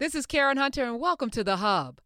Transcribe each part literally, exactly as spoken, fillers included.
This is Karen Hunter, and welcome to The Hub.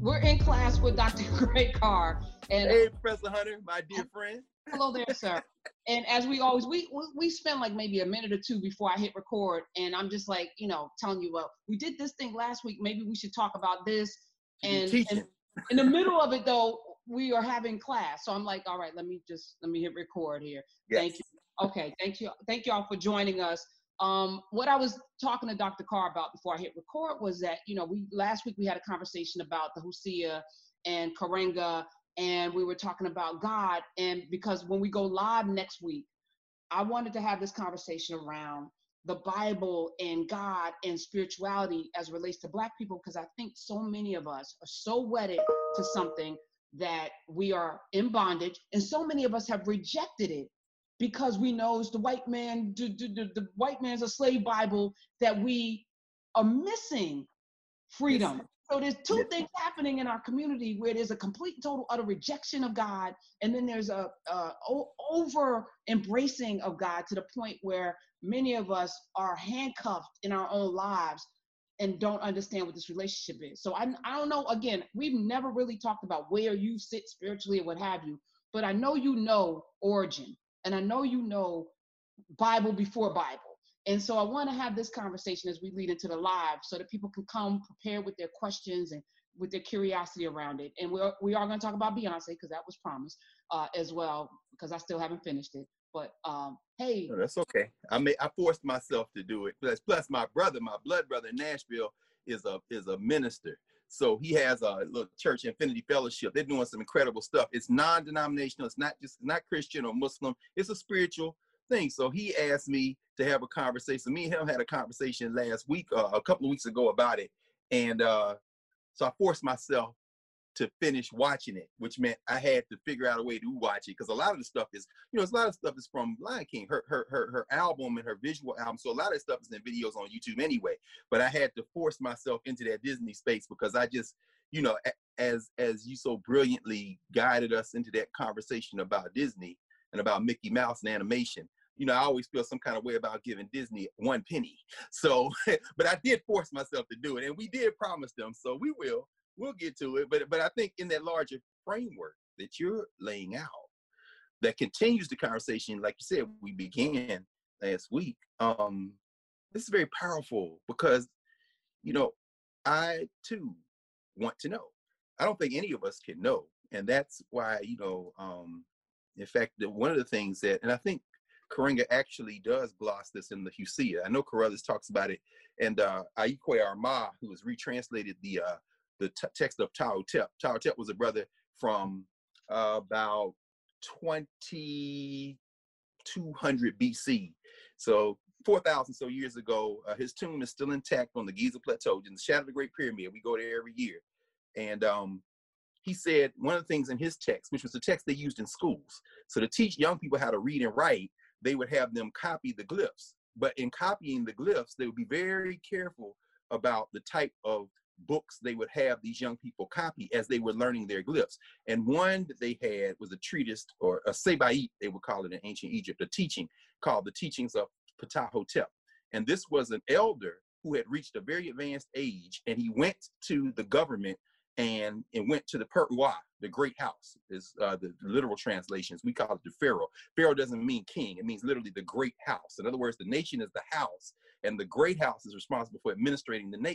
We're in class with Doctor Greg Carr. And hey, Professor Hunter, my dear friend. Hello there, sir. And as we always, we we spend like maybe a minute or two before I hit record, and I'm just like, you know, telling you, well, we did this thing last week. Maybe we should talk about this. And, and in the middle of it, though, we are having class. So I'm like, all right, let me just, let me hit record here. Yes. Thank you. Okay, thank you. Thank you all for joining us. Um, what I was talking to Doctor Carr about before I hit record was that, you know, we last week we had a conversation about the Hosea and Karenga, and we were talking about God. And because when we go live next week, I wanted to have this conversation around the Bible and God and spirituality as it relates to Black people, because I think so many of us are so wedded to something that we are in bondage, and so many of us have rejected it because we know it's the white man, the, the, the white man's a slave Bible, that we are missing freedom. Yes. So there's two yes. things happening in our community where there's a complete, total, utter rejection of God, and then there's a, a over embracing of God to the point where many of us are handcuffed in our own lives and don't understand what this relationship is. So I, I don't know, again, we've never really talked about where you sit spiritually or what have you, but I know you know origin, and I know you know Bible before Bible. And so I want to have this conversation as we lead into the live so that people can come prepared with their questions and with their curiosity around it. And we're, we are going to talk about Beyonce, because that was promised uh, as well, because I still haven't finished it. But um, hey, no, that's okay. I may I forced myself to do it. Plus, plus my brother, my blood brother in Nashville, is a is a minister. So he has a little church, Infinity Fellowship. They're doing some incredible stuff. It's non-denominational. It's not just not Christian or Muslim. It's a spiritual thing. So he asked me to have a conversation. Me and him had a conversation last week, uh, a couple of weeks ago, about it, and uh, so I forced myself to finish watching it, which meant I had to figure out a way to watch it, because a lot of the stuff is, you know, a lot of stuff is from Lion King, her her her her album and her visual album. So a lot of stuff is in videos on YouTube anyway. But I had to force myself into that Disney space, because I just, you know, as as you so brilliantly guided us into that conversation about Disney and about Mickey Mouse and animation, you know, I always feel some kind of way about giving Disney one penny. So, but I did force myself to do it, and we did promise them, so we will. We'll get to it, but but I think in that larger framework that you're laying out, that continues the conversation, like you said, we began last week. Um, this is very powerful, because, you know, I too want to know. I don't think any of us can know, and that's why, you know, um, in fact, the, one of the things that, and I think Karenga actually does gloss this in the Hosea. I know Carruthers talks about it, and uh, Aikwe Arma, who has retranslated the uh, the t text of Ptahhotep. Ptahhotep was a brother from uh, about twenty-two hundred B C, so four thousand so years ago. Uh, his tomb is still intact on the Giza Plateau, in the shadow of the Great Pyramid. We go there every year. And um, he said one of the things in his text, which was the text they used in schools, so to teach young people how to read and write, they would have them copy the glyphs. But in copying the glyphs, they would be very careful about the type of books they would have these young people copy as they were learning their glyphs. And one that they had was a treatise, or a seba'it, they would call it in ancient Egypt, a teaching called The Teachings of Ptahhotep. And this was an elder who had reached a very advanced age, and he went to the government and, and went to the Per'uah, the great house, is uh, the literal translations. We call it the Pharaoh. Pharaoh doesn't mean king. It means literally the great house. In other words, the nation is the house, and the great house is responsible for administrating the, na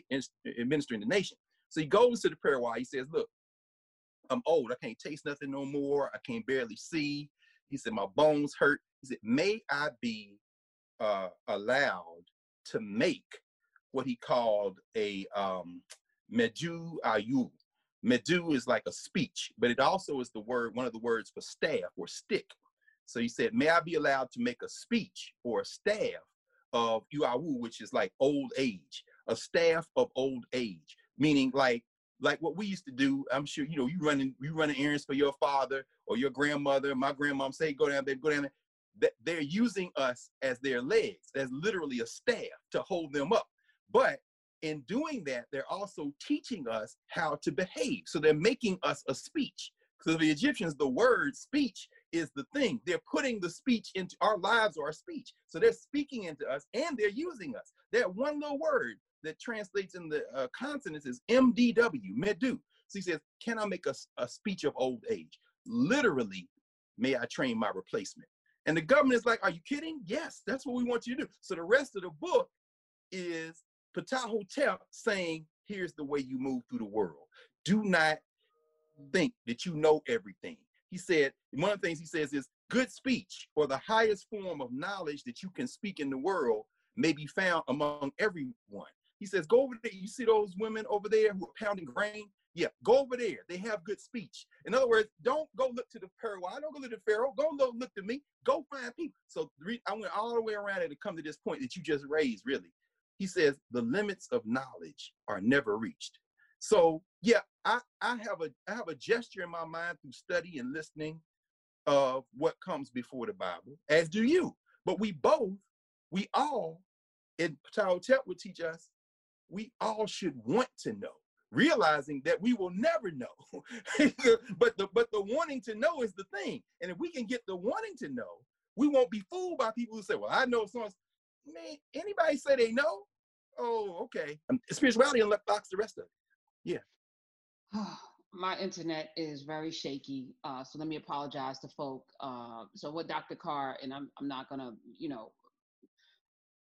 administering the nation. So he goes to the Per'uah. He says, look, I'm old. I can't taste nothing no more. I can't barely see. He said, my bones hurt. He said, may I be uh, allowed to make what he called a um, Medu Ayu. Medu is like a speech, but it also is the word, one of the words for staff or stick. So he said, may I be allowed to make a speech or a staff of Uawu, which is like old age, a staff of old age, meaning like like what we used to do. I'm sure, you know, you running you running errands for your father or your grandmother. My grandmom say, go down there, go down there. They're using us as their legs, as literally a staff to hold them up. But in doing that, they're also teaching us how to behave. So they're making us a speech. So the Egyptians, the word speech is the thing. They're putting the speech into our lives, or our speech. So they're speaking into us and they're using us. That one little word that translates in the uh, consonants is M D W, Medu. So he says, can I make a, a speech of old age? Literally, may I train my replacement? And the government is like, are you kidding? Yes, that's what we want you to do. So the rest of the book is Ptahhotep saying, here's the way you move through the world. Do not think that you know everything. He said, one of the things he says is, good speech, or the highest form of knowledge that you can speak in the world, may be found among everyone. He says, go over there. You see those women over there who are pounding grain? Yeah, go over there. They have good speech. In other words, don't go look to the Pharaoh. I don't go look to the Pharaoh. Go look, look to me. Go find people. So I went all the way around it to come to this point that you just raised, really. He says, the limits of knowledge are never reached. So yeah, I, I, have a, I have a gesture in my mind through study and listening of what comes before the Bible, as do you. But we both, we all, and Ptahhotep would teach us, we all should want to know, realizing that we will never know. but, the, but the wanting to know is the thing. And if we can get the wanting to know, we won't be fooled by people who say, well, I know someone's, man, anybody say they know? Oh, okay. Um, spirituality unlocks the rest of it. Yeah. My internet is very shaky, uh, so let me apologize to folk. Uh, so what Doctor Carr, and I'm, I'm not going to, you know,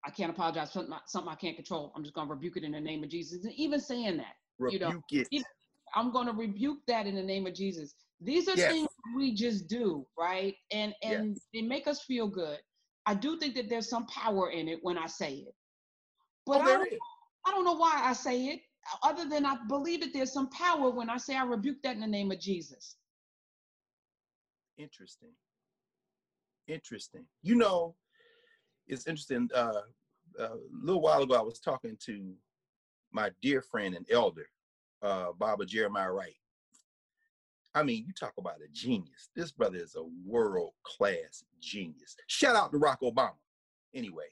I can't apologize for something I can't control. I'm just going to rebuke it in the name of Jesus. And even saying that, rebuke you know, it. I'm going to rebuke that in the name of Jesus. These are yes. things we just do, right? And, and yes. they make us feel good. I do think that there's some power in it when I say it. But oh, I, don't, I don't know why I say it, other than I believe that there's some power when I say I rebuke that in the name of Jesus. Interesting. Interesting. You know, it's interesting. Uh, a little while ago, I was talking to my dear friend and elder, uh, Baba Jeremiah Wright. I mean, you talk about a genius. This brother is a world-class genius. Shout out to Barack Obama. Anyway,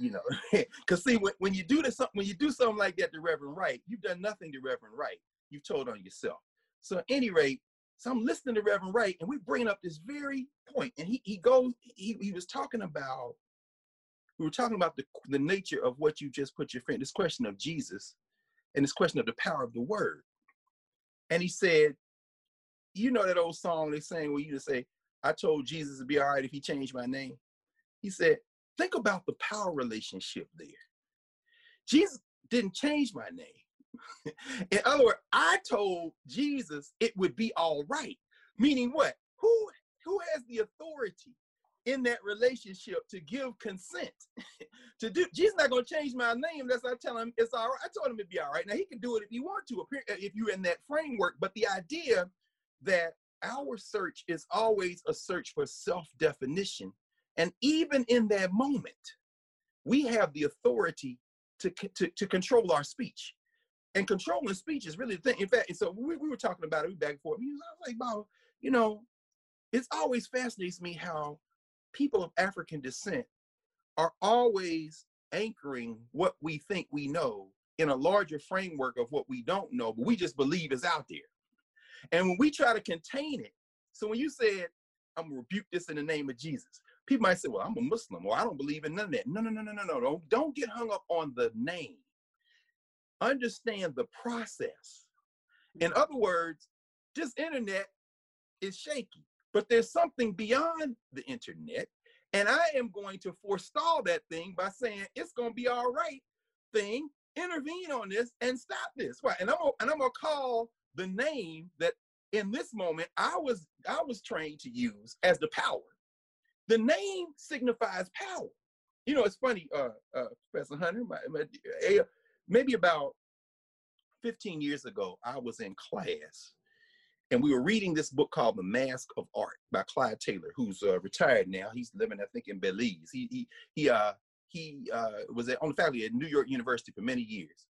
you know, because see, when, when you do this, when you do something like that to Reverend Wright, you've done nothing to Reverend Wright. You've told on yourself. So at any rate, so I'm listening to Reverend Wright, and we're bringing up this very point. And he he goes, he he was talking about. We were talking about the, the nature of what you just put your friend, this question of Jesus and this question of the power of the word. And he said, you know that old song they sang where you just say, I told Jesus it'd be all right if he changed my name. He said, think about the power relationship there. Jesus didn't change my name. In other words, I told Jesus it would be all right. Meaning what? Who, who has the authority in that relationship to give consent to do? Jesus not gonna change my name unless I tell him it's all right. I told him it'd be all right. Now he can do it if he want to, if you're in that framework. But the idea that our search is always a search for self-definition, and even in that moment, we have the authority to to, to control our speech, and controlling speech is really the thing. In fact, and so we, we were talking about it. We back and forth. I was like, "Bob, you know, it's always fascinates me how." People of African descent are always anchoring what we think we know in a larger framework of what we don't know, but we just believe is out there. And when we try to contain it, so when you said, I'm gonna rebuke this in the name of Jesus, people might say, well, I'm a Muslim, or I don't believe in none of that. No, no, no, no, no, no, don't, don't get hung up on the name. Understand the process. In other words, this internet is shaky. But there's something beyond the internet, and I am going to forestall that thing by saying it's going to be all right. Thing, intervene on this and stop this. Right, and I'm gonna, and I'm gonna call the name that in this moment I was I was trained to use as the power. The name signifies power. You know, it's funny, uh, uh, Professor Hunter. My, my, maybe about fifteen years ago, I was in class. And we were reading this book called The Mask of Art by Clyde Taylor, who's uh, retired now. He's living, I think, in Belize. He he he uh, he uh, was on the faculty at New York University for many years,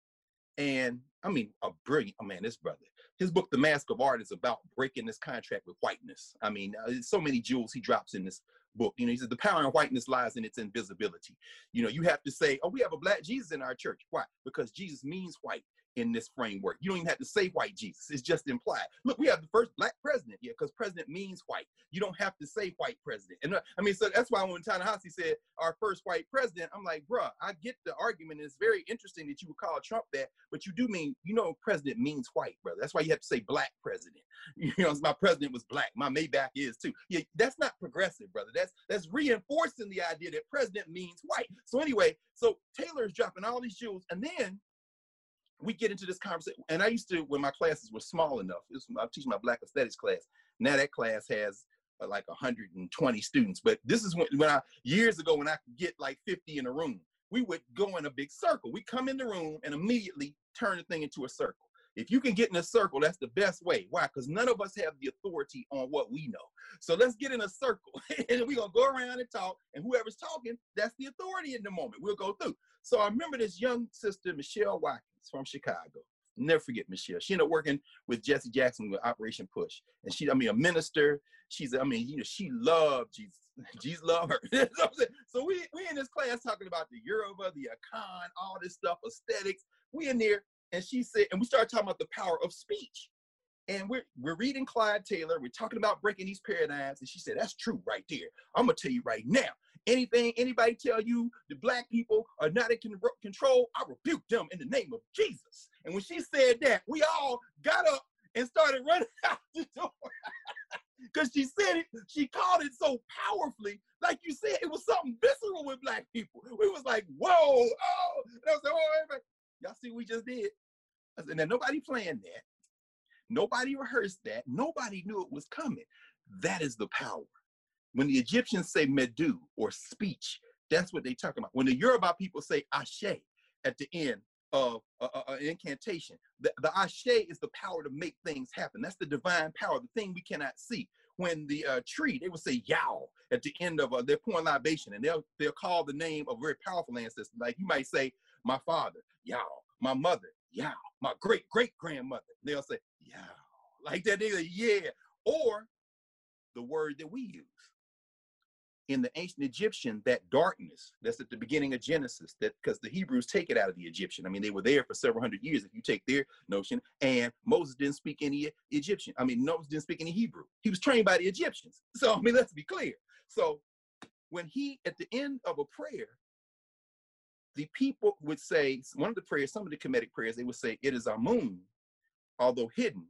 and I mean, a brilliant oh man, this brother. His book, The Mask of Art, is about breaking this contract with whiteness. I mean, uh, there's so many jewels he drops in this book. You know, he says the power in whiteness lies in its invisibility. You know, you have to say, oh, we have a black Jesus in our church. Why? Because Jesus means white. in this framework. You don't even have to say white Jesus. It's just implied. Look, we have the first black president. Yeah, because president means white. You don't have to say white president. And uh, I mean, so that's why when Ta-Nehisi said our first white president, I'm like, bruh, I get the argument. It's very interesting that you would call Trump that, but you do mean, you know, president means white, brother. That's why you have to say black president. You know, my president was black. My Maybach is too. Yeah, that's not progressive, brother. That's, that's reinforcing the idea that president means white. So anyway, so Taylor's dropping all these jewels, and then we get into this conversation. And I used to, when my classes were small enough, it was, I'm teaching my Black Aesthetics class. Now that class has uh, like one hundred twenty students. But this is when, when I, years ago, when I could get like fifty in a room, we would go in a big circle. We come in the room and immediately turn the thing into a circle. If you can get in a circle, that's the best way. Why? Because none of us have the authority on what we know. So let's get in a circle and we're going to go around and talk. And whoever's talking, that's the authority in the moment. We'll go through. So I remember this young sister, Michelle Watkins from Chicago. Never forget Michelle. She ended up working with Jesse Jackson with Operation Push. And she, I mean, a minister. She's, I mean, you know, she loved Jesus. Jesus loved her. So we, we in this class talking about the Yoruba, the Akan, all this stuff, aesthetics. We in there. And she said, and we started talking about the power of speech. And we're, we're reading Clyde Taylor. We're talking about breaking these paradigms. And she said, that's true right there. I'm going to tell you right now. Anything anybody tell you the black people are not in control, I rebuke them in the name of Jesus. And when she said that, we all got up and started running out the door. Because she said it, she called it so powerfully. Like you said, it was something visceral with black people. We was like, whoa, oh. And I was like, oh, everybody. Y'all see what we just did? I said, now nobody planned that. Nobody rehearsed that. Nobody knew it was coming. That is the power. When the Egyptians say Medu or speech, that's what they talk about. When the Yoruba people say Ashe at the end of uh, uh, uh, incantation, the, the Ashe is the power to make things happen. That's the divine power, the thing we cannot see. When the uh, tree, they will say Yao at the end of uh, their pouring libation, and they'll, they'll call the name of a very powerful ancestor. Like you might say, my father, Yao, my mother, Yao, my great-great-grandmother. They'll say, Yao, like that, they say, yeah. Or the word that we use. In the ancient Egyptian, that darkness, that's at the beginning of Genesis, that because the Hebrews take it out of the Egyptian. I mean, they were there for several hundred years, if you take their notion, and Moses didn't speak any Egyptian. I mean, Moses didn't speak any Hebrew. He was trained by the Egyptians. So, I mean, let's be clear. So when he, at the end of a prayer, the people would say, one of the prayers, some of the Kemetic prayers, they would say, it is Amun, although hidden,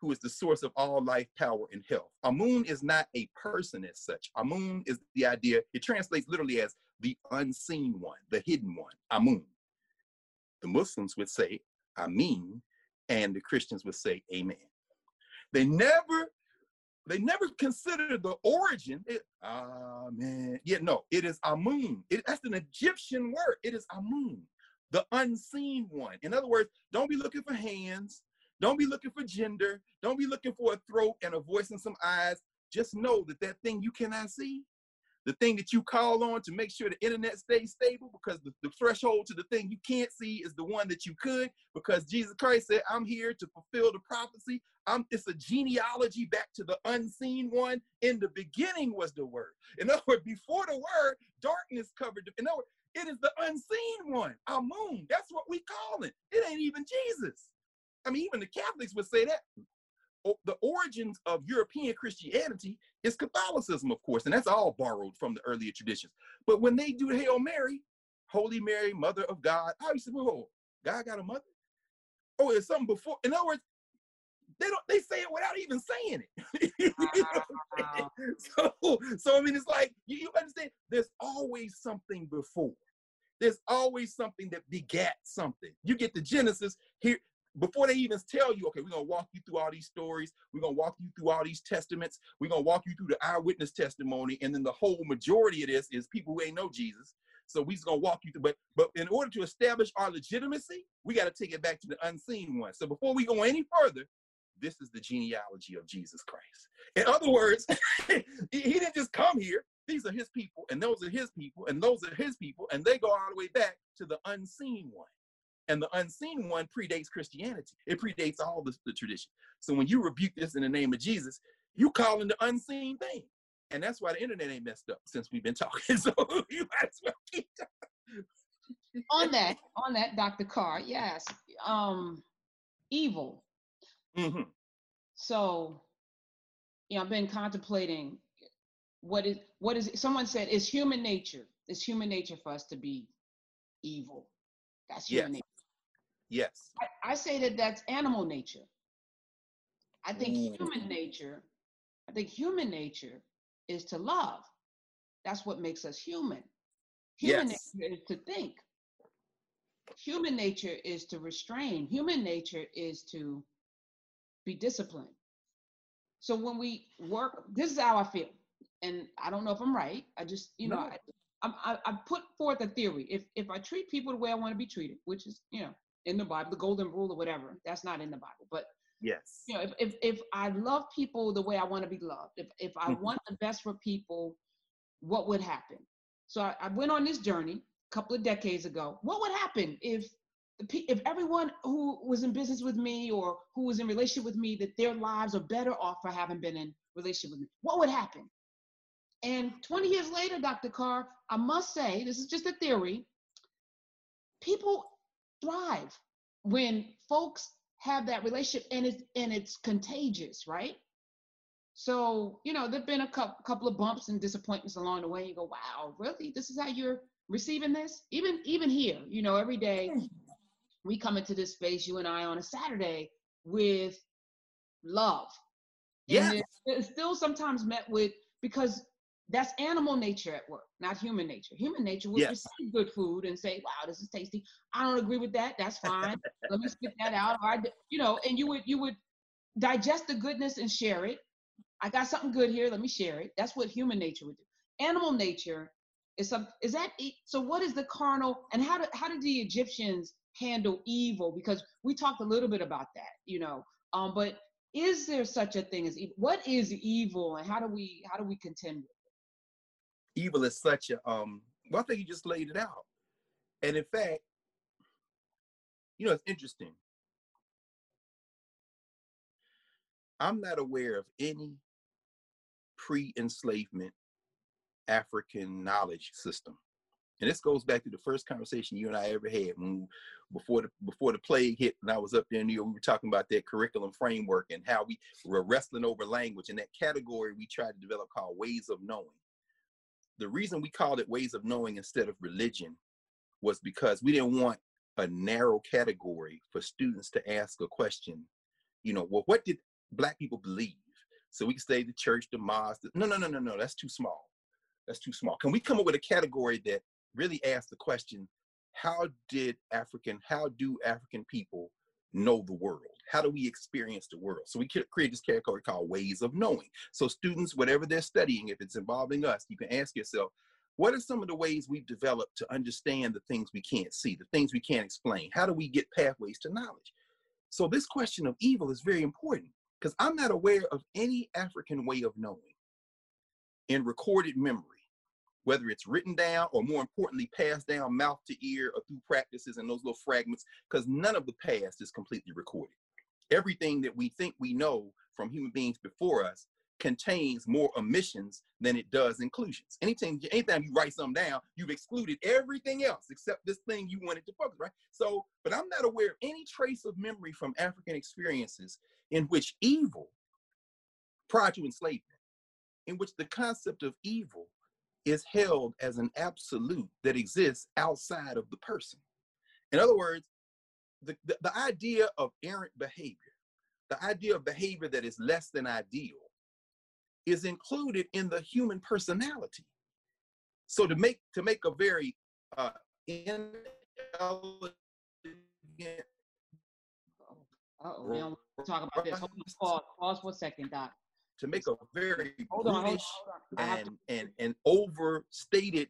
who is the source of all life, power, and health. Amun is not a person as such. Amun is the idea, it translates literally as the unseen one, the hidden one, Amun. The Muslims would say, Amin, and the Christians would say, Amen. They never, they never consider the origin. It, ah, man. Yeah, no, it is Amun. It, that's an Egyptian word. It is Amun, the unseen one. In other words, don't be looking for hands. Don't be looking for gender. Don't be looking for a throat and a voice and some eyes. Just know that that thing you cannot see, the thing that you call on to make sure the internet stays stable, because the, the threshold to the thing you can't see is the one that you could, because Jesus Christ said, I'm here to fulfill the prophecy. I'm, it's a genealogy back to the unseen one. In the beginning was the word. In other words, before the word, darkness covered the, in other words, it is the unseen one, Amun. That's what we call it. It ain't even Jesus. I mean, even the Catholics would say that. The origins of European Christianity is Catholicism, of course, and that's all borrowed from the earlier traditions. But when they do Hail Mary, Holy Mary, Mother of God, I used to say, whoa, God got a mother? Oh, there's something before. In other words, they don't, they say it without even saying it. You know so, so, I mean, it's like, you, you understand, there's always something before. There's always something that begat something. You get the Genesis here. Before they even tell you, okay, we're going to walk you through all these stories. We're going to walk you through all these testaments. We're going to walk you through the eyewitness testimony. And then the whole majority of this is people who ain't know Jesus. So we're just going to walk you through. But, but in order to establish our legitimacy, we got to take it back to the unseen one. So before we go any further, this is the genealogy of Jesus Christ. In other words, he, he didn't just come here. These are his people, and those are his people, and those are his people. And they go all the way back to the unseen one. And the unseen one predates Christianity. It predates all the, the tradition. So when you rebuke this in the name of Jesus, you calling the unseen thing. And that's why the internet ain't messed up since we've been talking. So you might as well keep talking. On that, on that, Doctor Carr, yes. um, evil. Mm-hmm. So, you know, I've been contemplating what is, what is, someone said it's human nature. It's human nature for us to be evil. That's human yes. nature. Yes. I, I say that that's animal nature. I think mm. human nature, I think human nature is to love. That's what makes us human. Human yes. nature is to think. Human nature is to restrain. Human nature is to be disciplined. So when we work, this is how I feel. And I don't know if I'm right. I just, you know, no. I, I, I put forth a theory. If if I treat people the way I want to be treated, which is, you know, in the Bible, the golden rule or whatever, that's not in the Bible. But, yes, you know, if, if, if I love people the way I want to be loved, if, if I want the best for people, what would happen? So I, I went on this journey a couple of decades ago. What would happen if if everyone who was in business with me or who was in relationship with me, that their lives are better off for having been in relationship with me? What would happen? And twenty years later, Doctor Carr, I must say, this is just a theory, people thrive when folks have that relationship, and it's, and it's contagious, right? So, you know, there've been a cu- couple of bumps and disappointments along the way. You go, wow, really? This is how you're receiving this? Even, even here, you know, every day we come into this space, you and I, on a Saturday with love. Yeah. It's, it's still sometimes met with, because that's animal nature at work, not human nature. Human nature will yes. receive good food and say, wow, this is tasty. I don't agree with that. That's fine. Let me spit that out. Or I, you know, and you would, you would digest the goodness and share it. I got something good here. Let me share it. That's what human nature would do. Animal nature is some, is that, so what is the carnal, and how do, how did the Egyptians handle evil? Because we talked a little bit about that, you know, um, but is there such a thing as evil? What is evil, and how do we, how do we contend with it? Evil is such a, um, well, I think you just laid it out. And in fact, you know, it's interesting. I'm not aware of any pre-enslavement African knowledge system. And this goes back to the first conversation you and I ever had when, before the before the plague hit, and I was up there in New York. We were talking about that curriculum framework and how we were wrestling over language, and that category we tried to develop called ways of knowing. The reason we called it ways of knowing instead of religion was because we didn't want a narrow category for students to ask a question. You know, well, what did Black people believe? So we can say the church, the mosque. No, no, no, no, no. That's too small. That's too small. Can we come up with a category that really asks the question, how did African, how do African people know the world? How do we experience the world? So we create this category called ways of knowing. So students, whatever they're studying, if it's involving us, you can ask yourself, what are some of the ways we've developed to understand the things we can't see, the things we can't explain? How do we get pathways to knowledge? So this question of evil is very important, because I'm not aware of any African way of knowing in recorded memory, whether it's written down or, more importantly, passed down mouth to ear or through practices and those little fragments, because none of the past is completely recorded. Everything that we think we know from human beings before us contains more omissions than it does inclusions. Anything, anytime you write something down, you've excluded everything else except this thing you wanted to focus, right? So, but I'm not aware of any trace of memory from African experiences in which evil, prior to enslavement, in which the concept of evil is held as an absolute that exists outside of the person. In other words, the, the, the idea of errant behavior, the idea of behavior that is less than ideal, is included in the human personality. So to make to make a very uh, inelegant Uh-oh, we don't talk about this. Hold on, pause, pause for a second, Doc. To make a very hold on, hold on, hold on. and, to... and, and overstated...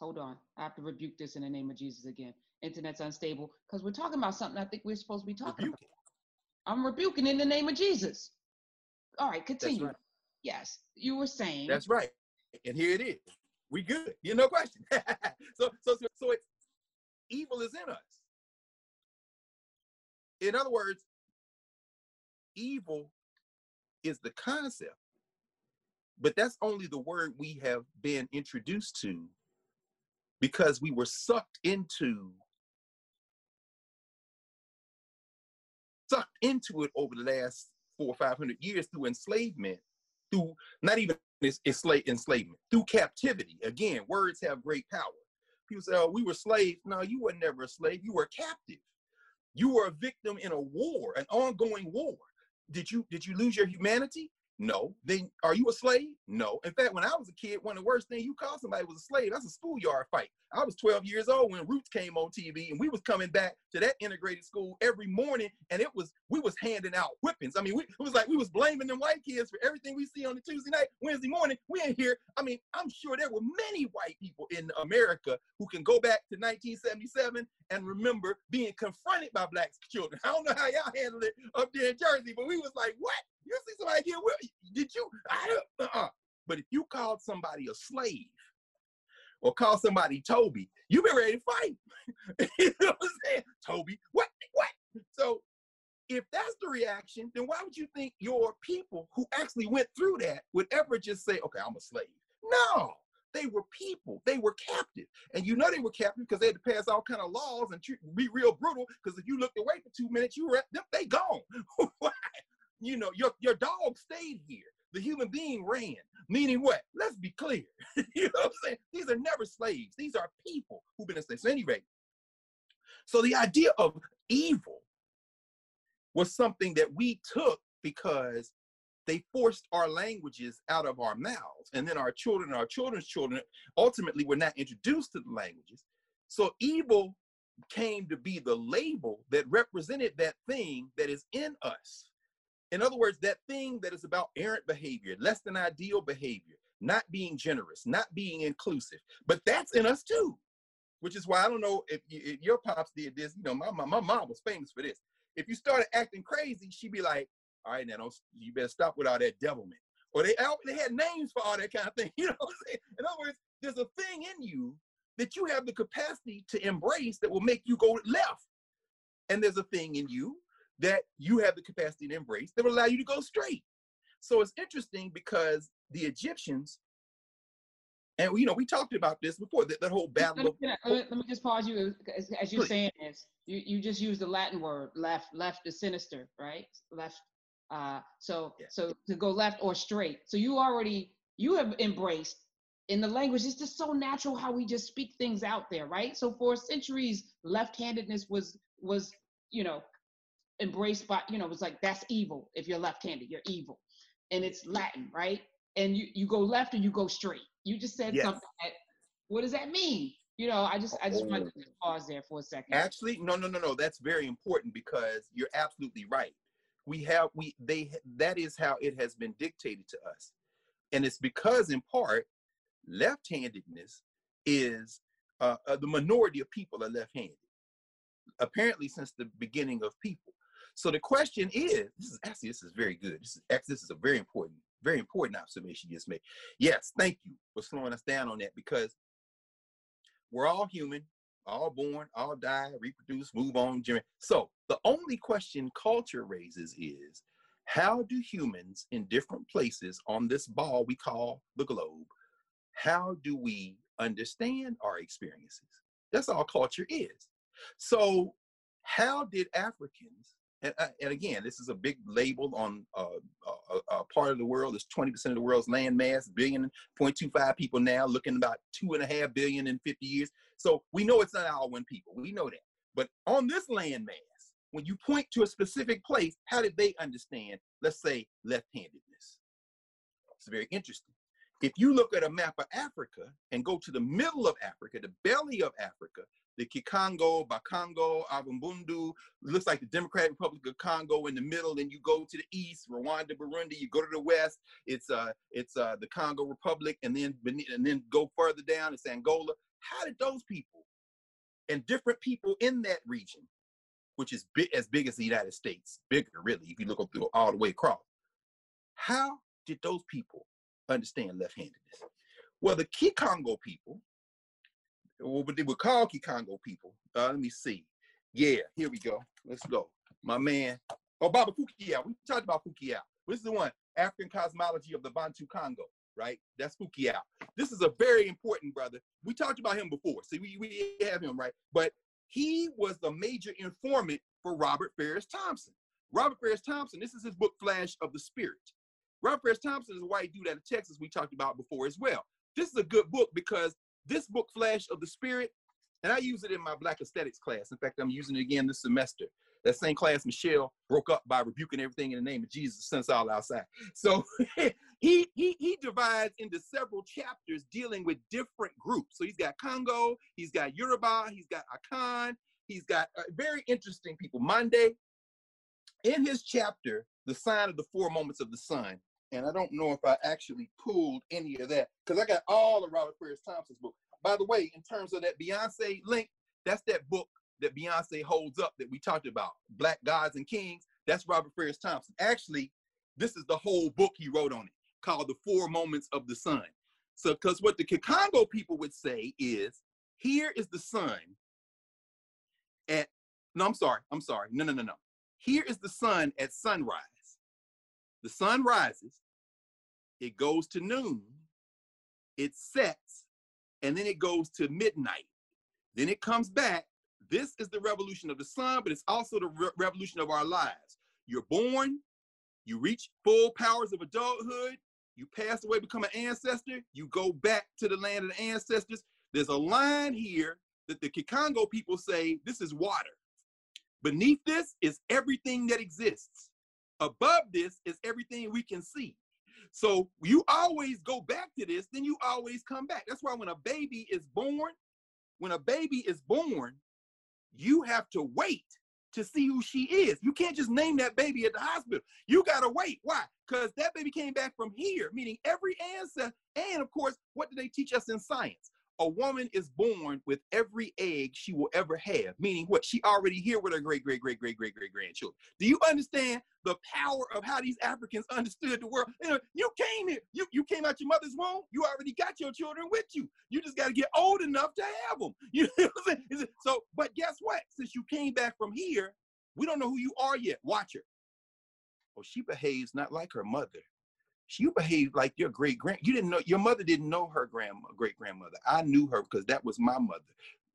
Hold on. I have to rebuke this in the name of Jesus again. Internet's unstable, because we're talking about something I think we're supposed to be talking rebuking. about. I'm rebuking in the name of Jesus. All right, continue. Right. Yes, you were saying... That's right. And here it is. We good. You know, no question. so, so, so, so it's, evil is in us. In other words, evil is the concept, but that's only the word we have been introduced to because we were sucked into sucked into it over the last four or five hundred years through enslavement, through not even enslavement, through captivity. Again, words have great power. People say, oh, we were slaves. No, you were never a slave. You were a captive. You were a victim in a war, an ongoing war. Did you, did you lose your humanity? No. Then are you a slave? No. In fact, when I was a kid, one of the worst things you called somebody was a slave. That's a schoolyard fight. I was twelve years old when Roots came on T V, and we was coming back to that integrated school every morning, and it was, we was handing out whippings. I mean, we, it was like we was blaming them white kids for everything we see on the Tuesday night, Wednesday morning. We ain't here. I mean, I'm sure there were many white people in America who can go back to nineteen seventy-seven and remember being confronted by black children. I don't know how y'all handled it up there in Jersey, but we was like, what? You see somebody get whipped? Did you? I don't, uh-uh. But if you called somebody a slave, or call somebody Toby, you been ready to fight. You know what I'm saying? Toby, what, what? So if that's the reaction, then why would you think your people who actually went through that would ever just say, okay, I'm a slave? No, they were people, they were captive. And you know they were captive because they had to pass all kind of laws and be real brutal, because if you looked away for two minutes, you were at them, they gone. You know, your, your dog stayed here. The human being ran, meaning what? Let's be clear. You know what I'm saying? These are never slaves. These are people who've been enslaved. So anyway, so the idea of evil was something that we took because they forced our languages out of our mouths. And then our children and our children's children ultimately were not introduced to the languages. So evil came to be the label that represented that thing that is in us. In other words, that thing that is about errant behavior, less than ideal behavior, not being generous, not being inclusive, but that's in us too, which is why I don't know if, you, if your pops did this. You know, my, my, my mom was famous for this. If you started acting crazy, she'd be like, all right, now don't, you better stop with all that devilment. Or they, they had names for all that kind of thing. You know what I'm saying? In other words, there's a thing in you that you have the capacity to embrace that will make you go left. And there's a thing in you that you have the capacity to embrace that will allow you to go straight. So it's interesting because the Egyptians, and you know, we talked about this before, that, that whole battle of- let, me, let me just pause you, as, as you're please. Saying this, you, you just used the Latin word, left, left is sinister, right? Left, uh, so, yeah. So to go left or straight. So you already, you have embraced in the language, it's just so natural how we just speak things out there, right? So for centuries, left-handedness was, was, you know, embraced by, you know, it's like, that's evil. If you're left-handed, you're evil. And it's Latin, right? And you, you go left or you go straight. You just said yes. Something that, what does that mean? You know, I just, I just oh. wanted to pause there for a second. Actually, no, no, no, no. That's very important because you're absolutely right. We have, we, they, that is how it has been dictated to us. And it's because in part, left-handedness is, uh, uh, the minority of people are left-handed. Apparently since the beginning of people. So the question is, this is actually, this is very good. This is, actually, this is a very important, very important observation you just made. Yes, thank you for slowing us down on that, because we're all human, all born, all die, reproduce, move on, Jimmy. So the only question culture raises is, how do humans in different places on this ball we call the globe, how do we understand our experiences? That's all culture is. So how did Africans, And, and again, this is a big label on uh, a, a part of the world. It's twenty percent of the world's land mass, billion, zero point two five people now, looking about two and a half billion in fifty years. So we know it's not all one people. We know that. But on this land mass, when you point to a specific place, how did they understand, let's say, left-handedness? It's very interesting. If you look at a map of Africa and go to the middle of Africa, the belly of Africa, the Kikongo, Bakongo, Avumbundu, looks like the Democratic Republic of Congo in the middle. Then you go to the east, Rwanda, Burundi. You go to the west, it's uh, it's uh, the Congo Republic, and then and then go further down, it's Angola. How did those people and different people in that region, which is big, as big as the United States, bigger really, if you look up through all the way across, how did those people understand left-handedness? Well, the Kikongo people. Well, but they were called Kikongo people. Uh, let me see. Yeah, here we go. Let's go. My man. Oh, Baba Fukiao. We talked about Fukiao. This is the one, African Cosmology of the Bantu Congo, right? That's Fukiao. This is a very important brother. We talked about him before. See, we, we have him, right? But he was the major informant for Robert Farris Thompson. Robert Farris Thompson, this is his book, Flash of the Spirit. Robert Farris Thompson is a white dude out of Texas we talked about before as well. This is a good book because this book, Flash of the Spirit, and I use it in my Black aesthetics class. In fact, I'm using it again this semester. That same class Michelle broke up by rebuking everything in the name of Jesus, since all outside. So he, he, he divides into several chapters dealing with different groups. So he's got Congo, he's got Yoruba, he's got Akan, he's got uh, very interesting people. Monday, in his chapter, The Sign of the Four Moments of the Sun, and I don't know if I actually pulled any of that, because I got all of Robert Farris Thompson's book. By the way, in terms of that Beyonce link, that's that book that Beyonce holds up that we talked about, Black Gods and Kings. That's Robert Farris Thompson. Actually, this is the whole book he wrote on it, called The Four Moments of the Sun. So, because what the Kikongo people would say is, here is the sun at, no, I'm sorry, I'm sorry, no, no, no, no. Here is the sun at sunrise. The sun rises, it goes to noon, it sets, and then it goes to midnight. Then it comes back. This is the revolution of the sun, but it's also the re revolution of our lives. You're born, you reach full powers of adulthood, you pass away, become an ancestor, you go back to the land of the ancestors. There's a line here that the Kikongo people say, this is water. Beneath this is everything that exists. Above this is everything we can see. So you always go back to this, then you always come back. That's why when a baby is born, when a baby is born, you have to wait to see who she is. You can't just name that baby at the hospital. You got to wait. Why? Because that baby came back from here, meaning every ancestor. And of course, what do they teach us in science? A woman is born with every egg she will ever have, meaning what? She already here with her great, great, great, great, great, great grandchildren. Do you understand the power of how these Africans understood the world? You know, you came here. You, you came out your mother's womb. You already got your children with you. You just got to get old enough to have them. You know what I'm saying? So, but guess what? Since you came back from here, we don't know who you are yet. Watch her. Well, she behaves not like her mother. You behaved like your great grand. You didn't know your mother didn't know her grandma, great grandmother. I knew her because that was my mother.